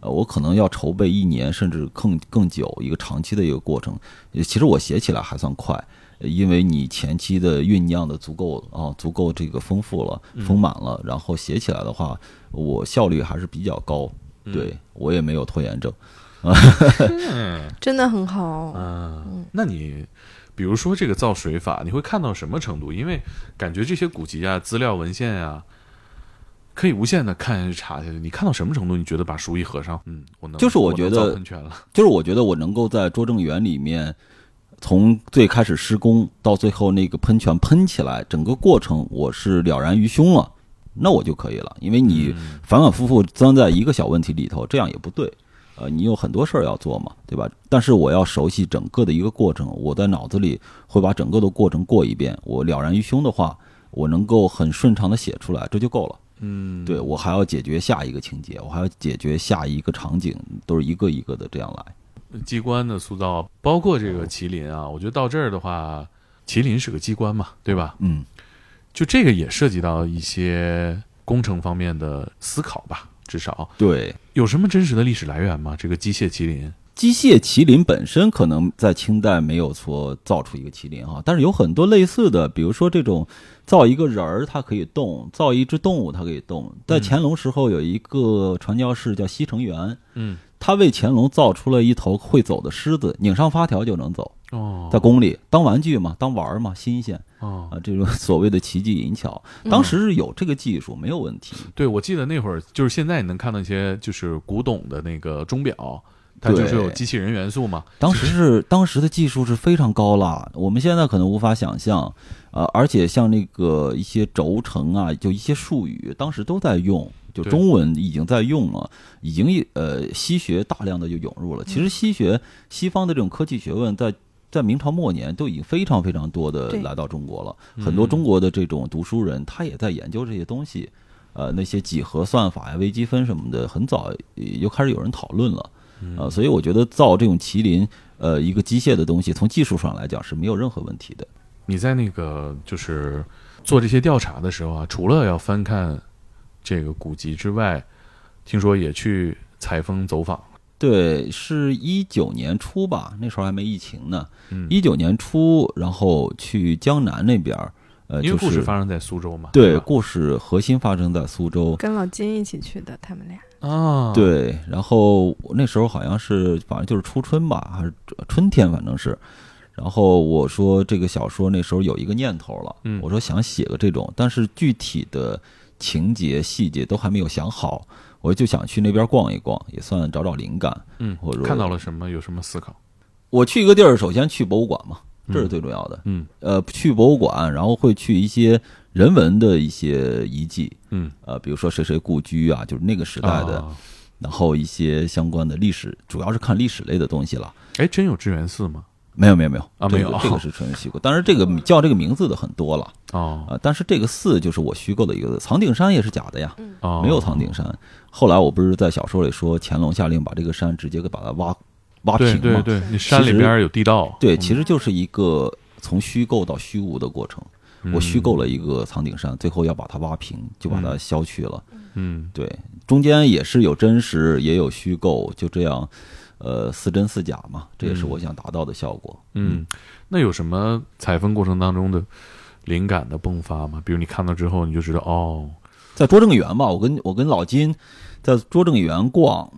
呃，我可能要筹备一年，甚至更更久，一个长期的一个过程。其实我写起来还算快，因为你前期的酝酿的足够啊，足够这个丰富了，丰满了，然后写起来的话，我效率还是比较高。对，我也没有拖延症。真的很好、哦、嗯，那你比如说这个造水法你会看到什么程度？因为感觉这些古籍啊资料文献啊可以无限的看下去查下去，你看到什么程度你觉得把书一合上，嗯，我能就是我觉得我造喷泉了，就是我觉得我能够在拙政园里面从最开始施工到最后那个喷泉喷起来整个过程我是了然于胸了，那我就可以了。因为你反反复复钻在一个小问题里头，这样也不对，呃，你有很多事儿要做嘛，对吧？但是我要熟悉整个的一个过程，我在脑子里会把整个的过程过一遍，我了然于胸的话，我能够很顺畅的写出来，这就够了。嗯，对，我还要解决下一个情节，我还要解决下一个场景，都是一个一个的这样来。机关的塑造，包括这个麒麟啊，我觉得到这儿的话，麒麟是个机关嘛，对吧？嗯，就这个也涉及到一些工程方面的思考吧。至少对，有什么真实的历史来源吗？这个机械麒麟，机械麒麟本身可能在清代没有说造出一个麒麟哈，但是有很多类似的，比如说这种造一个人儿它可以动，造一只动物它可以动。在乾隆时候有一个传教士叫西承元，嗯，他为乾隆造出了一头会走的狮子，拧上发条就能走哦，在宫里当玩具嘛，当玩嘛，新鲜。啊、呃，这种所谓的奇技淫巧，当时是有这个技术，没有问题。嗯、对，我记得那会儿就是现在你能看到一些就是古董的那个钟表。它就是有机器人元素嘛？当时是当时的技术是非常高了，我们现在可能无法想象。呃，而且像那个一些轴承啊，就一些术语，当时都在用，就中文已经在用了，已经呃西学大量的就涌入了。其实西学西方的这种科技学问在，在在明朝末年都已经非常非常多的来到中国了，很多中国的这种读书人，他也在研究这些东西。呃，那些几何算法呀、微积分什么的，很早又开始有人讨论了。啊、呃，所以我觉得造这种麒麟，呃，一个机械的东西，从技术上来讲是没有任何问题的。你在那个就是做这些调查的时候啊，除了要翻看这个古籍之外，听说也去采风走访。对，是一九年初吧，那时候还没疫情呢。一九年初，然后去江南那边。呃，因为故事发生在苏州嘛，对，故事核心发生在苏州，跟老金一起去的，他们俩啊，对，然后那时候好像是，反正就是初春吧，还是春天，反正是。然后我说这个小说那时候有一个念头了，嗯，我说想写个这种，但是具体的情节细节都还没有想好，我就想去那边逛一逛，也算找找灵感。嗯，我看到了什么？有什么思考？我去一个地儿，首先去博物馆嘛。这是最重要的，嗯，呃，去博物馆，然后会去一些人文的一些遗迹，嗯，呃，比如说谁谁故居啊，就是那个时代的，啊、然后一些相关的历史，主要是看历史类的东西了。哎，真有知源寺吗？没有，没有，没有啊，没有，这个是纯虚构。当然，这个叫这个名字的很多了哦、呃，但是这个寺就是我虚构的一个。藏顶山也是假的呀，哦、没有藏顶山。后来我不是在小说里说，乾隆下令把这个山直接给把它挖。挖平嘛，对对对，你山里边有地道，对，其实就是一个从虚构到虚无的过程。嗯、我虚构了一个藏顶山，最后要把它挖平，就把它削去了。嗯，对，中间也是有真实，也有虚构，就这样，呃，似真似假嘛，这也是我想达到的效果。嗯，嗯那有什么采风过程当中的灵感的迸发吗？比如你看到之后，你就知道哦，在拙政园吧，我跟我跟老金在拙政园逛，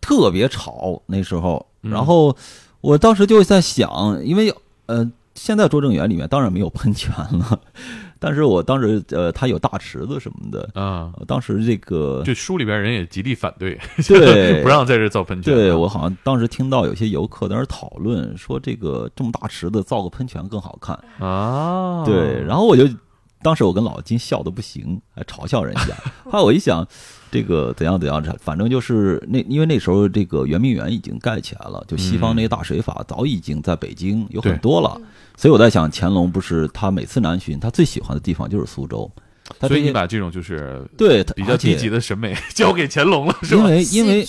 特别吵那时候。然后我当时就在想，因为呃，现在拙政园里面当然没有喷泉了，但是我当时呃，它有大池子什么的啊。当时这个就书里边人也极力反对，对，不让在这造喷泉。对，我好像当时听到有些游客在那讨论说，这个这么大池子造个喷泉更好看啊。对，然后我就当时我跟老金笑的不行，还嘲笑人家。后来我一想。这个怎样怎样，反正就是那，因为那时候这个圆明园已经盖起来了，就西方那些大水法早已经在北京有很多了，所以我在想，乾隆不是他每次南巡，他最喜欢的地方就是苏州，他所以你把这种就是对比较低级的审美交给乾隆了，是吧？因为因为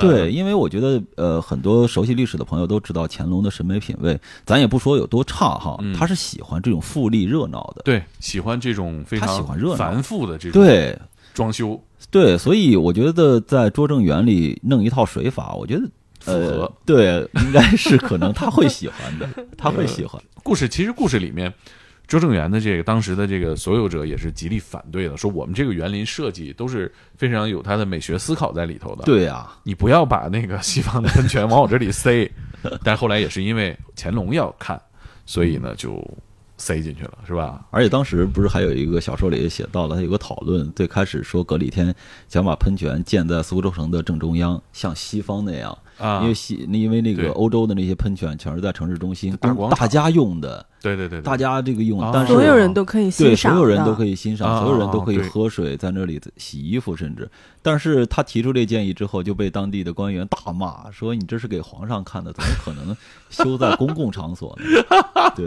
对，因为我觉得呃，很多熟悉历史的朋友都知道乾隆的审美品味，咱也不说有多差哈，他是喜欢这种富丽热闹的，对，喜欢这种非常繁复的这种对装修。对，所以我觉得在拙政园里弄一套水法，我觉得呃，对，应该是可能他会喜欢的，他会喜欢。呃、故事其实故事里面，拙政园的这个当时的这个所有者也是极力反对的，说我们这个园林设计都是非常有它的美学思考在里头的。对呀、啊，你不要把那个西方的喷泉往我这里塞。但后来也是因为乾隆要看，所以呢就。塞进去了是吧？而且当时不是还有一个小说里也写到了，他有个讨论，最开始说葛礼天想把喷泉建在苏州城的正中央，像西方那样啊，因为西因为那个欧洲的那些喷泉全是在城市中心，大家用的，对对对，大家这个用，但是所有人都可以欣赏，对，所有人都可以欣赏，所有人都可以喝水，在那里洗衣服，甚至。但是他提出这建议之后，就被当地的官员大骂，说你这是给皇上看的，怎么可能修在公共场所呢？对。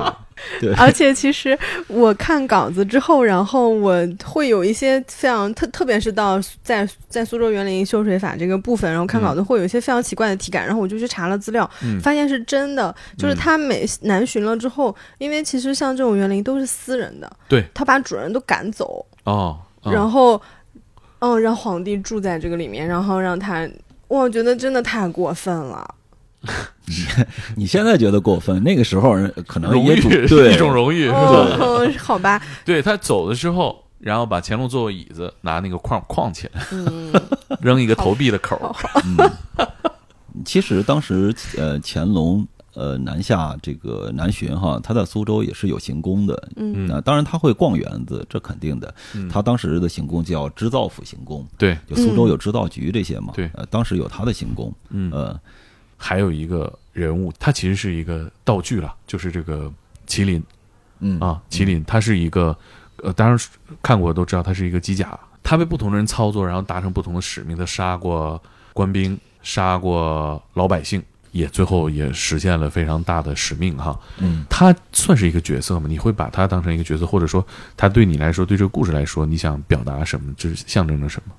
对，而且其实我看稿子之后，然后我会有一些非常特，特别是到在在苏州园林修水法这个部分，然后看稿子会有一些非常奇怪的体感，然后我就去查了资料，嗯、发现是真的，就是他每南巡了之后，因为其实像这种园林都是私人的，对，他把主人都赶走哦，哦然后嗯让皇帝住在这个里面，然后让他，我觉得真的太过分了。你现在觉得过分，那个时候可能也对一种荣誉是吧、哦？好吧，对他走的时候，然后把乾隆作为椅子，拿那个框框起来，嗯、扔一个投币的口。嗯、其实当时呃，乾隆呃南下这个南巡哈，他在苏州也是有行宫的，嗯，那当然他会逛园子，这肯定的。嗯、他当时的行宫叫织造府行宫，对，就苏州有织造局这些嘛，对、嗯呃，当时有他的行宫，嗯，呃，还有一个人物，他其实是一个道具了，就是这个麒麟，嗯啊，麒麟，他是一个，呃，当然看过都知道，他是一个机甲。他被不同的人操作，然后达成不同的使命，他杀过官兵，杀过老百姓，也最后也实现了非常大的使命哈。嗯，他算是一个角色嘛？你会把他当成一个角色，或者说他对你来说，对这个故事来说，你想表达什么？就是象征着什么？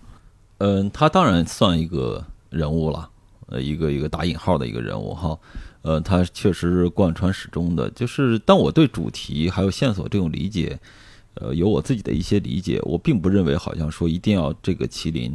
嗯，他当然算一个人物了，呃，一个一个打引号的一个人物哈。呃，他确实是贯穿始终的，就是但我对主题还有线索这种理解。呃，有我自己的一些理解，我并不认为好像说一定要这个麒麟，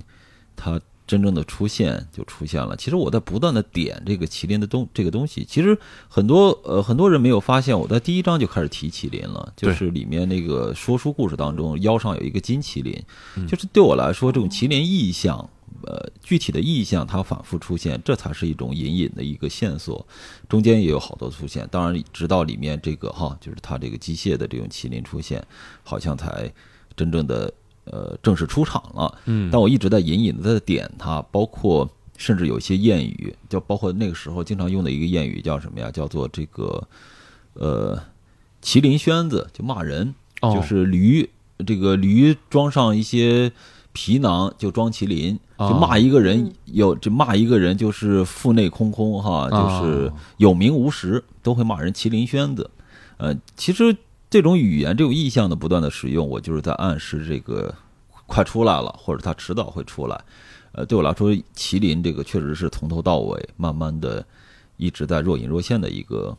它真正的出现就出现了。其实我在不断的点这个麒麟的东这个东西，其实很多呃很多人没有发现，我在第一章就开始提麒麟了，就是里面那个说书故事当中腰上有一个金麒麟，就是对我来说这种麒麟意象。呃，具体的意象它反复出现，这才是一种隐隐的一个线索，中间也有好多出现，当然直到里面这个哈，就是它这个机械的这种麒麟出现，好像才真正的呃正式出场了。嗯，但我一直在隐隐的在点它，包括甚至有一些谚语，就包括那个时候经常用的一个谚语叫什么呀？叫做这个呃麒麟轩子，就骂人，哦、就是驴这个驴装上一些。皮囊就装麒麟，就骂一个人有，就骂一个人就是腹内空空哈，就是有名无实，都会骂人麒麟轩子。呃，其实这种语言这种意象的不断的使用，我就是在暗示这个快出来了，或者它迟早会出来。呃，对我来说，麒麟这个确实是从头到尾慢慢的一直在若隐若现的一个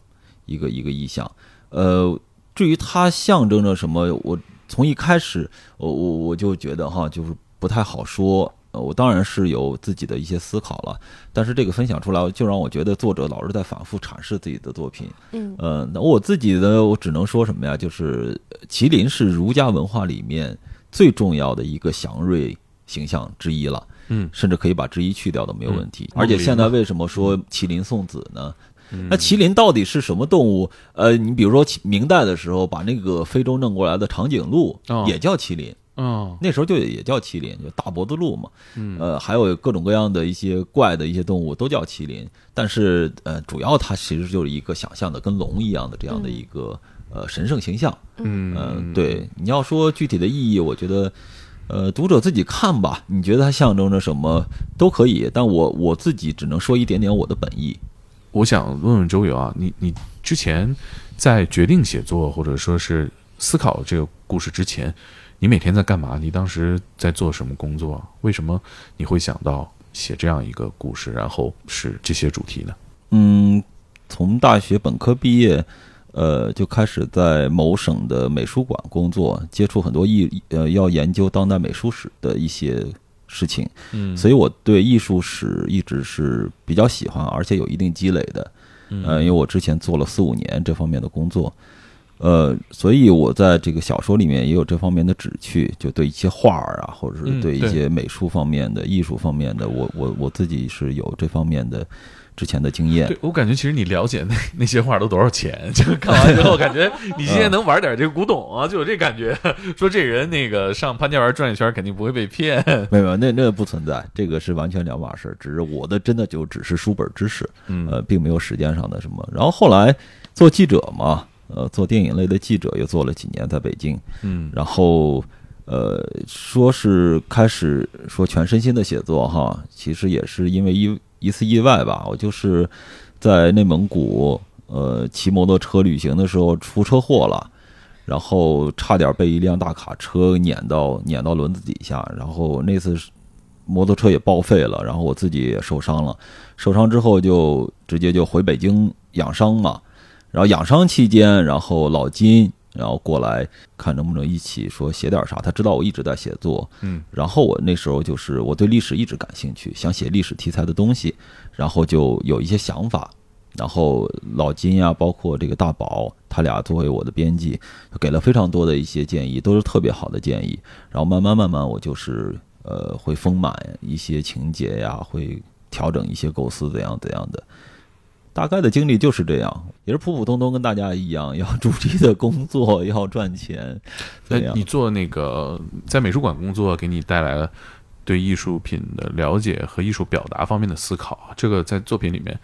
一个一个意象。呃，至于它象征着什么，我从一开始我我我就觉得哈，就是。不太好说，我当然是有自己的一些思考了，但是这个分享出来，就让我觉得作者老是在反复阐释自己的作品。嗯，呃，那我自己的，我只能说什么呀？就是麒麟是儒家文化里面最重要的一个祥瑞形象之一了。嗯，甚至可以把之一去掉都没有问题。嗯、而且现在为什么说麒麟送子呢？那麒麟到底是什么动物？呃，你比如说明代的时候，把那个非洲弄过来的长颈鹿也叫麒麟。哦哦，那时候就也叫麒麟，就大脖子鹿嘛，呃，还有各种各样的一些怪的一些动物都叫麒麟，但是呃，主要它其实就是一个想象的跟龙一样的这样的一个呃神圣形象，嗯、呃，对，你要说具体的意义，我觉得呃读者自己看吧，你觉得它象征着什么都可以，但我我自己只能说一点点我的本意。我想问问周游啊，你你之前在决定写作或者说是思考这个故事之前。你每天在干嘛？你当时在做什么工作？为什么你会想到写这样一个故事，然后是这些主题呢？嗯，从大学本科毕业，呃，就开始在某省的美术馆工作，接触很多艺呃要研究当代美术史的一些事情。嗯，所以我对艺术史一直是比较喜欢，而且有一定积累的。嗯、呃，因为我之前做了四五年这方面的工作。呃，所以我在这个小说里面也有这方面的旨趣，就对一些画儿啊，或者是对一些美术方面的、嗯、艺术方面的，我我我自己是有这方面的之前的经验。对，我感觉其实你了解那那些画都多少钱？就看完之后，感觉你今天能玩点这个古董啊，就有这感觉。说这人那个上潘家园转一圈，肯定不会被骗。没有，那那不存在，这个是完全两码事。只是我的真的就只是书本知识，呃，并没有时间上的什么。然后后来做记者嘛。呃，做电影类的记者又做了几年，在北京，嗯，然后，呃，说是开始说全身心的写作哈，其实也是因为一一次意外吧，我就是在内蒙古，呃，骑摩托车旅行的时候出车祸了，然后差点被一辆大卡车碾到碾到轮子底下，然后那次摩托车也报废了，然后我自己也受伤了，受伤之后就直接就回北京养伤嘛。然后养伤期间，然后老金，然后过来看能不能一起说写点啥。他知道我一直在写作，嗯，然后我那时候就是我对历史一直感兴趣，想写历史题材的东西，然后就有一些想法。然后老金呀、啊，包括这个大宝，他俩作为我的编辑，给了非常多的一些建议，都是特别好的建议。然后慢慢慢慢，我就是呃会丰满一些情节呀，会调整一些构思，怎样怎样的。大概的经历就是这样，也是普普通通跟大家一样，要主力的工作，要赚钱。那你做那个在美术馆工作，给你带来了对艺术品的了解和艺术表达方面的思考，这个在作品里面，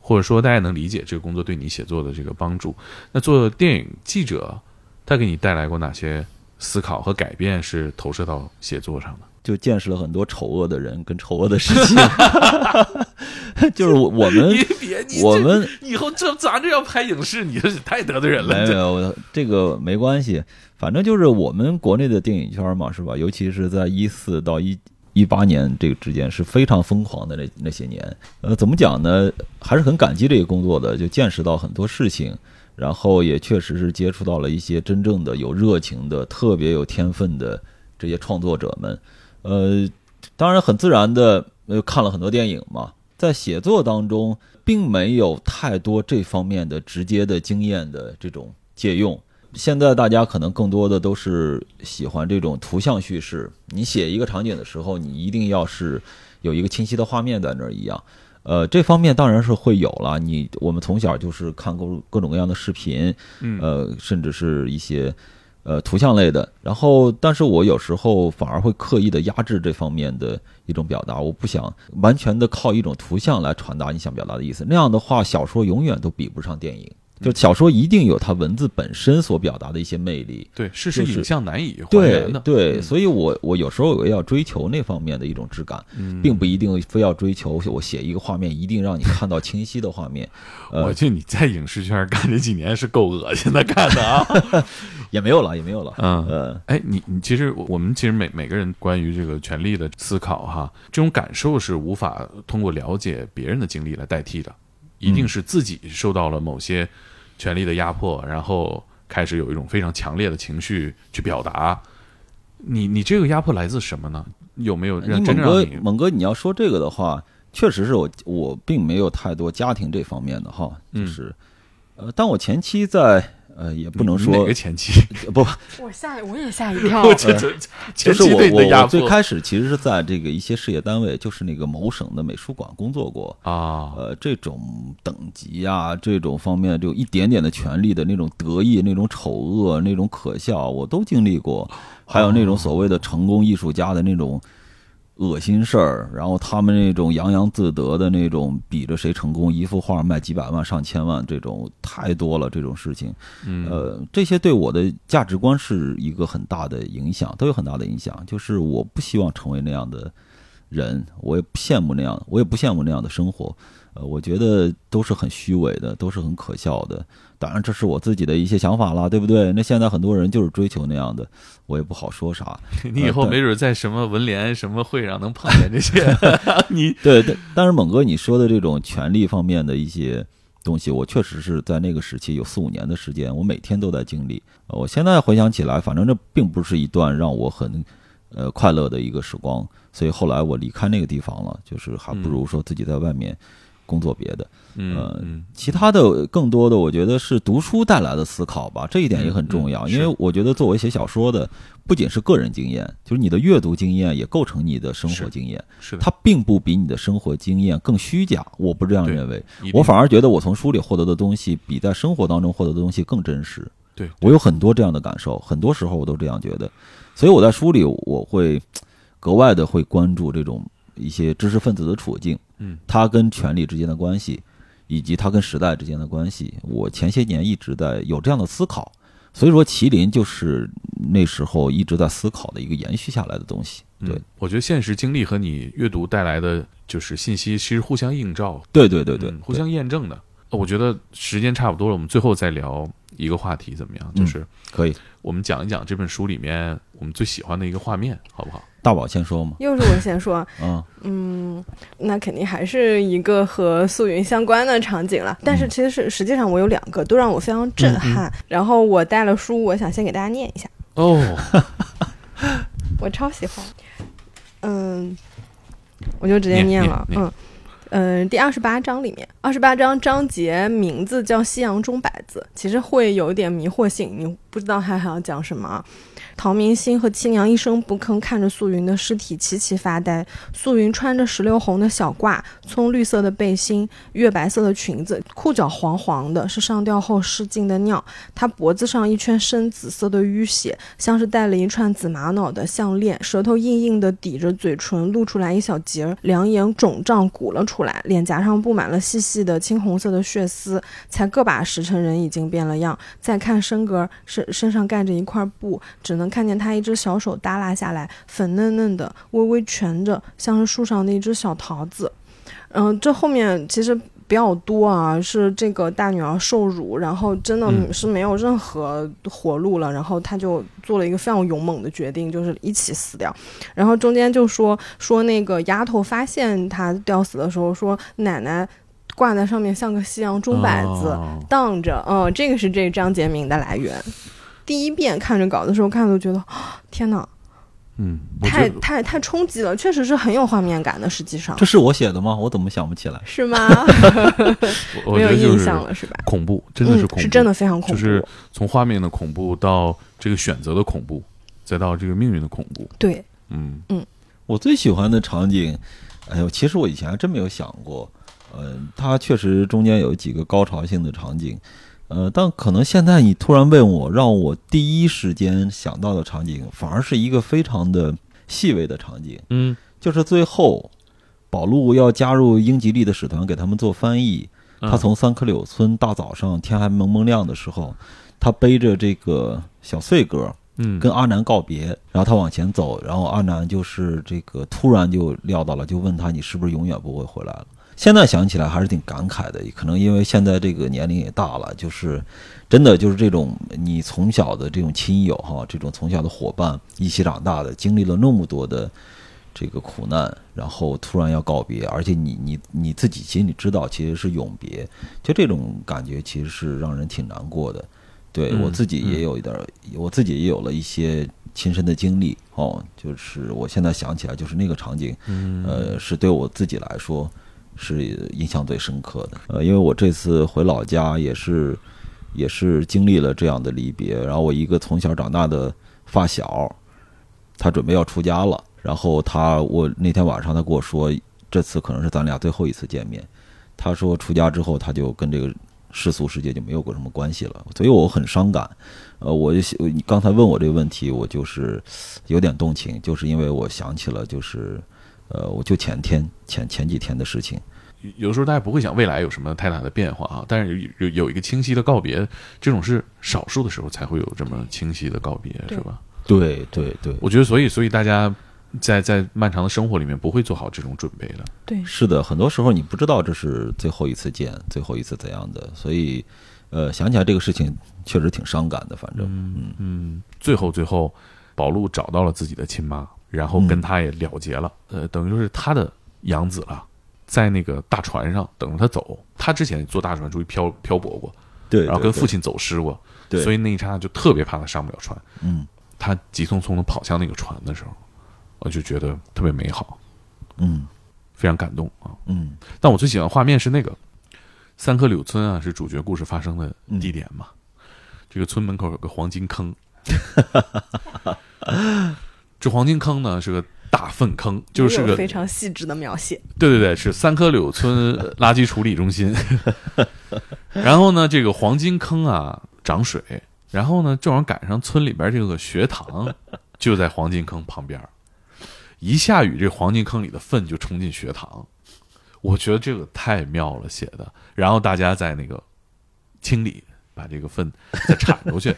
或者说大家能理解这个工作对你写作的这个帮助。那做电影记者，他给你带来过哪些思考和改变是投射到写作上的？就见识了很多丑恶的人跟丑恶的事情。就是我们我们以后这咱这要拍影视，你这是太得罪人了。没有，这个没关系，反正就是我们国内的电影圈嘛，是吧？尤其是在一四到一一八年这个之间是非常疯狂的那那些年。呃，怎么讲呢？还是很感激这个工作的，就见识到很多事情。然后也确实是接触到了一些真正的有热情的、特别有天分的这些创作者们，呃，当然很自然的，呃，看了很多电影嘛，在写作当中并没有太多这方面的直接的经验的这种借用。现在大家可能更多的都是喜欢这种图像叙事，你写一个场景的时候，你一定要是有一个清晰的画面在那儿一样。呃，这方面当然是会有了。你我们从小就是看过各种各样的视频，呃，甚至是一些呃图像类的。然后，但是我有时候反而会刻意的压制这方面的一种表达，我不想完全的靠一种图像来传达你想表达的意思。那样的话，小说永远都比不上电影。就小说一定有它文字本身所表达的一些魅力。对，事实影像难以还原的。对，对，所以我我有时候也要追求那方面的一种质感，并不一定非要追求我写一个画面一定让你看到清晰的画面。呃、我觉得你在影视圈干这几年是够恶心的干的啊。也没有了，也没有了。嗯嗯，哎，你你其实我们其实每每个人关于这个权力的思考哈，这种感受是无法通过了解别人的经历来代替的。一定是自己受到了某些权力的压迫，然后开始有一种非常强烈的情绪去表达。你你这个压迫来自什么呢？有没有让真正让你？猛哥，你要说这个的话，确实是我我并没有太多家庭这方面的哈，就是、嗯、呃，但我前期在。呃，也不能说哪个前期不，我吓我也吓一跳。呃、就是我我我最开始其实是在这个一些事业单位，就是那个某省的美术馆工作过啊。呃，这种等级啊，这种方面就一点点的权力的那种得意、那种丑恶、那种可笑，我都经历过。还有那种所谓的成功艺术家的那种恶心事儿，然后他们那种洋洋自得的那种比着谁成功，一幅画卖几百万上千万，这种太多了，这种事情。呃，这些对我的价值观是一个很大的影响，都有很大的影响。就是我不希望成为那样的人，我也不羡慕那样，我也不羡慕那样的生活。呃，我觉得都是很虚伪的，都是很可笑的。当然，这是我自己的一些想法啦，对不对？那现在很多人就是追求那样的，我也不好说啥。你以后没准在什么文联、什么会上能碰见这些。你对，但是猛哥你说的这种权力方面的一些东西，我确实是在那个时期有四五年的时间，我每天都在经历。我现在回想起来，反正这并不是一段让我很呃快乐的一个时光。所以后来我离开那个地方了，就是还不如说自己在外面。嗯，工作别的，呃，其他的更多的，我觉得是读书带来的思考吧，这一点也很重要。因为我觉得作为写小说的，不仅是个人经验，就是你的阅读经验也构成你的生活经验。是的，它并不比你的生活经验更虚假，我不这样认为。我反而觉得我从书里获得的东西，比在生活当中获得的东西更真实。对，我有很多这样的感受，很多时候我都这样觉得。所以我在书里，我会格外的会关注这种一些知识分子的处境。嗯，他跟权力之间的关系，以及他跟时代之间的关系，我前些年一直在有这样的思考，所以说麒麟就是那时候一直在思考的一个延续下来的东西。对、嗯，我觉得现实经历和你阅读带来的就是信息，其实互相映照。对对对对、嗯，互相验证的。我觉得时间差不多了，我们最后再聊一个话题怎么样？就是、嗯、可以，我们讲一讲这本书里面我们最喜欢的一个画面，好不好？大宝先说吗？又是我先说。嗯嗯，那肯定还是一个和素云相关的场景了。但是其实是实际上我有两个都让我非常震撼。嗯嗯，然后我带了书，我想先给大家念一下。哦，我超喜欢。嗯，我就直接念了。念念念嗯嗯、呃，第二十八章里面，二十八章章节名字叫西洋钟摆子，其实会有点迷惑性，你不知道他还要讲什么。陶明星和七娘一声不吭看着素云的尸体齐齐发呆。素云穿着石榴红的小褂，葱绿色的背心，月白色的裙子，裤脚黄黄的，是上吊后失禁的尿。她脖子上一圈深紫色的淤血，像是戴了一串紫玛瑙的项链，舌头硬硬的抵着嘴唇，露出来一小截，两眼肿胀鼓了出来，脸颊上布满了细细的青红色的血丝。才个把时辰，人已经变了样。再看身格，身身上盖着一块布，只能能看见他一只小手耷拉下来，粉嫩嫩的，微微蜷着，像是树上的一只小桃子。嗯、呃，这后面其实比较多啊，是这个大女儿受辱，然后真的是没有任何活路了，然后她就做了一个非常勇猛的决定，就是一起死掉。然后中间就说说那个丫头发现她吊死的时候说，奶奶挂在上面像个西洋钟摆子、哦、荡着。嗯、呃，这个是这章节名的来源。第一遍看着稿的时候看都觉得、哦、天哪，嗯，太太太冲击了，确实是很有画面感的。实际上这是我写的吗？我怎么想不起来？是吗？没有印象了是吧？恐怖，真的是恐怖、嗯、是真的非常恐怖，就是从画面的恐怖到这个选择的恐怖，再到这个命运的恐怖。对，嗯嗯，我最喜欢的场景，哎呦，其实我以前还真没有想过，嗯、呃，它确实中间有几个高潮性的场景。呃，但可能现在你突然问我，让我第一时间想到的场景，反而是一个非常的细微的场景。嗯，就是最后，保禄要加入英吉利的使团，给他们做翻译。他从三棵柳村大早上天还蒙蒙亮的时候，他背着这个小穗哥，嗯，跟阿南告别，然后他往前走，然后阿南就是这个突然就料到了，就问他你是不是永远不会回来了。现在想起来还是挺感慨的，可能因为现在这个年龄也大了，就是真的就是这种你从小的这种亲友哈，这种从小的伙伴一起长大的，经历了那么多的这个苦难，然后突然要告别，而且你你你自己心里知道其实是永别，就这种感觉其实是让人挺难过的。对，我自己也有一点，我自己也有了一些亲身的经历哦，就是我现在想起来就是那个场景，呃，是对我自己来说是印象最深刻的。呃，因为我这次回老家也是，也是经历了这样的离别。然后我一个从小长大的发小，他准备要出家了。然后他，我那天晚上他跟我说，这次可能是咱俩最后一次见面。他说出家之后他就跟这个世俗世界就没有过什么关系了，所以我很伤感。呃，我就你刚才问我这个问题，我就是有点动情，就是因为我想起了就是。呃，我就前天前前几天的事情，有的时候大家不会想未来有什么太大的变化啊，但是有有一个清晰的告别，这种是少数的时候才会有这么清晰的告别，是吧？对对对，我觉得所以所以大家在在漫长的生活里面不会做好这种准备的。对，是的，很多时候你不知道这是最后一次见，最后一次怎样的，所以呃，想起来这个事情确实挺伤感的，反正嗯嗯，最后最后，宝路找到了自己的亲妈。然后跟他也了结了，呃，等于就是他的养子了，在那个大船上等着他走。他之前坐大船出去漂漂泊过，对，然后跟父亲走失过，对，所以那一刹那就特别怕他上不了船。嗯，他急匆匆的跑向那个船的时候，我就觉得特别美好，嗯，非常感动啊，嗯。但我最喜欢画面是那个三棵柳村啊，是主角故事发生的地点嘛，嗯、这个村门口有个黄金坑。这黄金坑呢是个大粪坑，就是个非常细致的描写。对对对，是三棵柳村垃圾处理中心。然后呢，这个黄金坑啊涨水，然后呢正好赶上村里边这个学堂就在黄金坑旁边，一下雨这黄金坑里的粪就冲进学堂，我觉得这个太妙了写的。然后大家在那个清理。把这个粪再铲出去，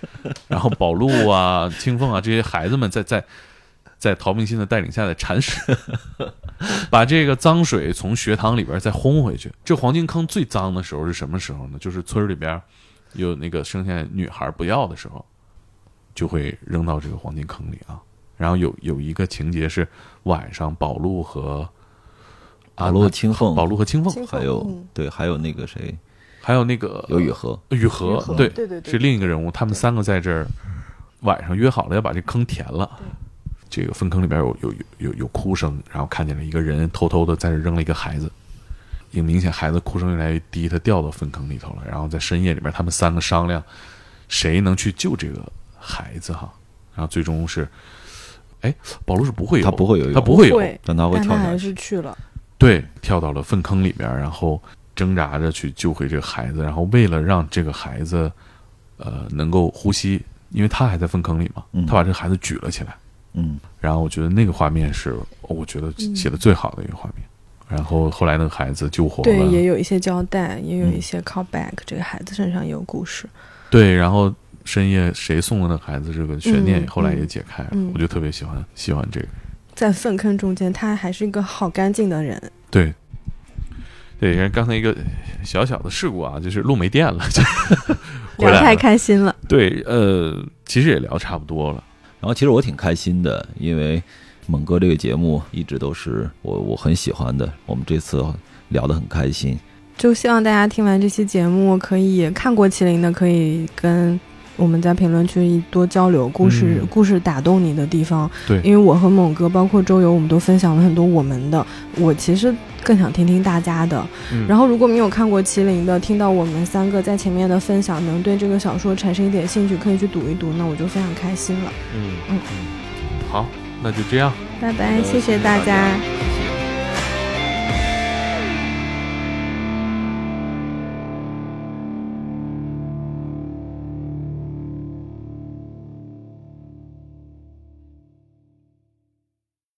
然后宝路啊、清凤啊这些孩子们在在在陶明星的带领下在铲水，把这个脏水从学堂里边再轰回去。这黄金坑最脏的时候是什么时候呢？就是村里边有那个生下女孩不要的时候，就会扔到这个黄金坑里啊。然后有有一个情节是晚上宝路和宝路、清凤、宝路和清凤，还有对，还有那个谁。还有那个有雨禾，雨禾对对对，是另一个人物。他们三个在这儿晚上约好了要把这坑填了。这个粪坑里边有有有有哭声，然后看见了一个人偷偷的在这扔了一个孩子，也明显孩子哭声越来越低，他掉到粪坑里头了。然后在深夜里边，他们三个商量谁能去救这个孩子哈。然后最终是，哎，保罗是不会游，他不会游，他不会游，但他会跳下去，但他还是去了，对，跳到了粪坑里边，然后挣扎着去救回这个孩子。然后为了让这个孩子呃能够呼吸，因为他还在粪坑里嘛，他把这个孩子举了起来。嗯，然后我觉得那个画面是我觉得写的最好的一个画面。嗯、然后后来那个孩子救活了，对，也有一些交代，也有一些 callback、嗯。这个孩子身上也有故事。对，然后深夜谁送了那孩子这个悬念，嗯、后来也解开了、嗯。我就特别喜欢喜欢这个。在粪坑中间，他还是一个好干净的人。对。对，刚才一个小小的事故啊，就是路没电了，聊太开心了。对，呃，其实也聊差不多了。然后其实我挺开心的，因为猛哥这个节目一直都是我我很喜欢的，我们这次聊得很开心。就希望大家听完这期节目，可以看过麒麟的，可以跟我们在评论区多交流故事、嗯、故事打动你的地方。对，因为我和猛哥包括周游，我们都分享了很多我们的，我其实更想听听大家的、嗯、然后如果没有看过麒麟的，听到我们三个在前面的分享，能对这个小说产生一点兴趣，可以去读一读，那我就非常开心了。嗯嗯，好，那就这样，拜拜，谢谢大家。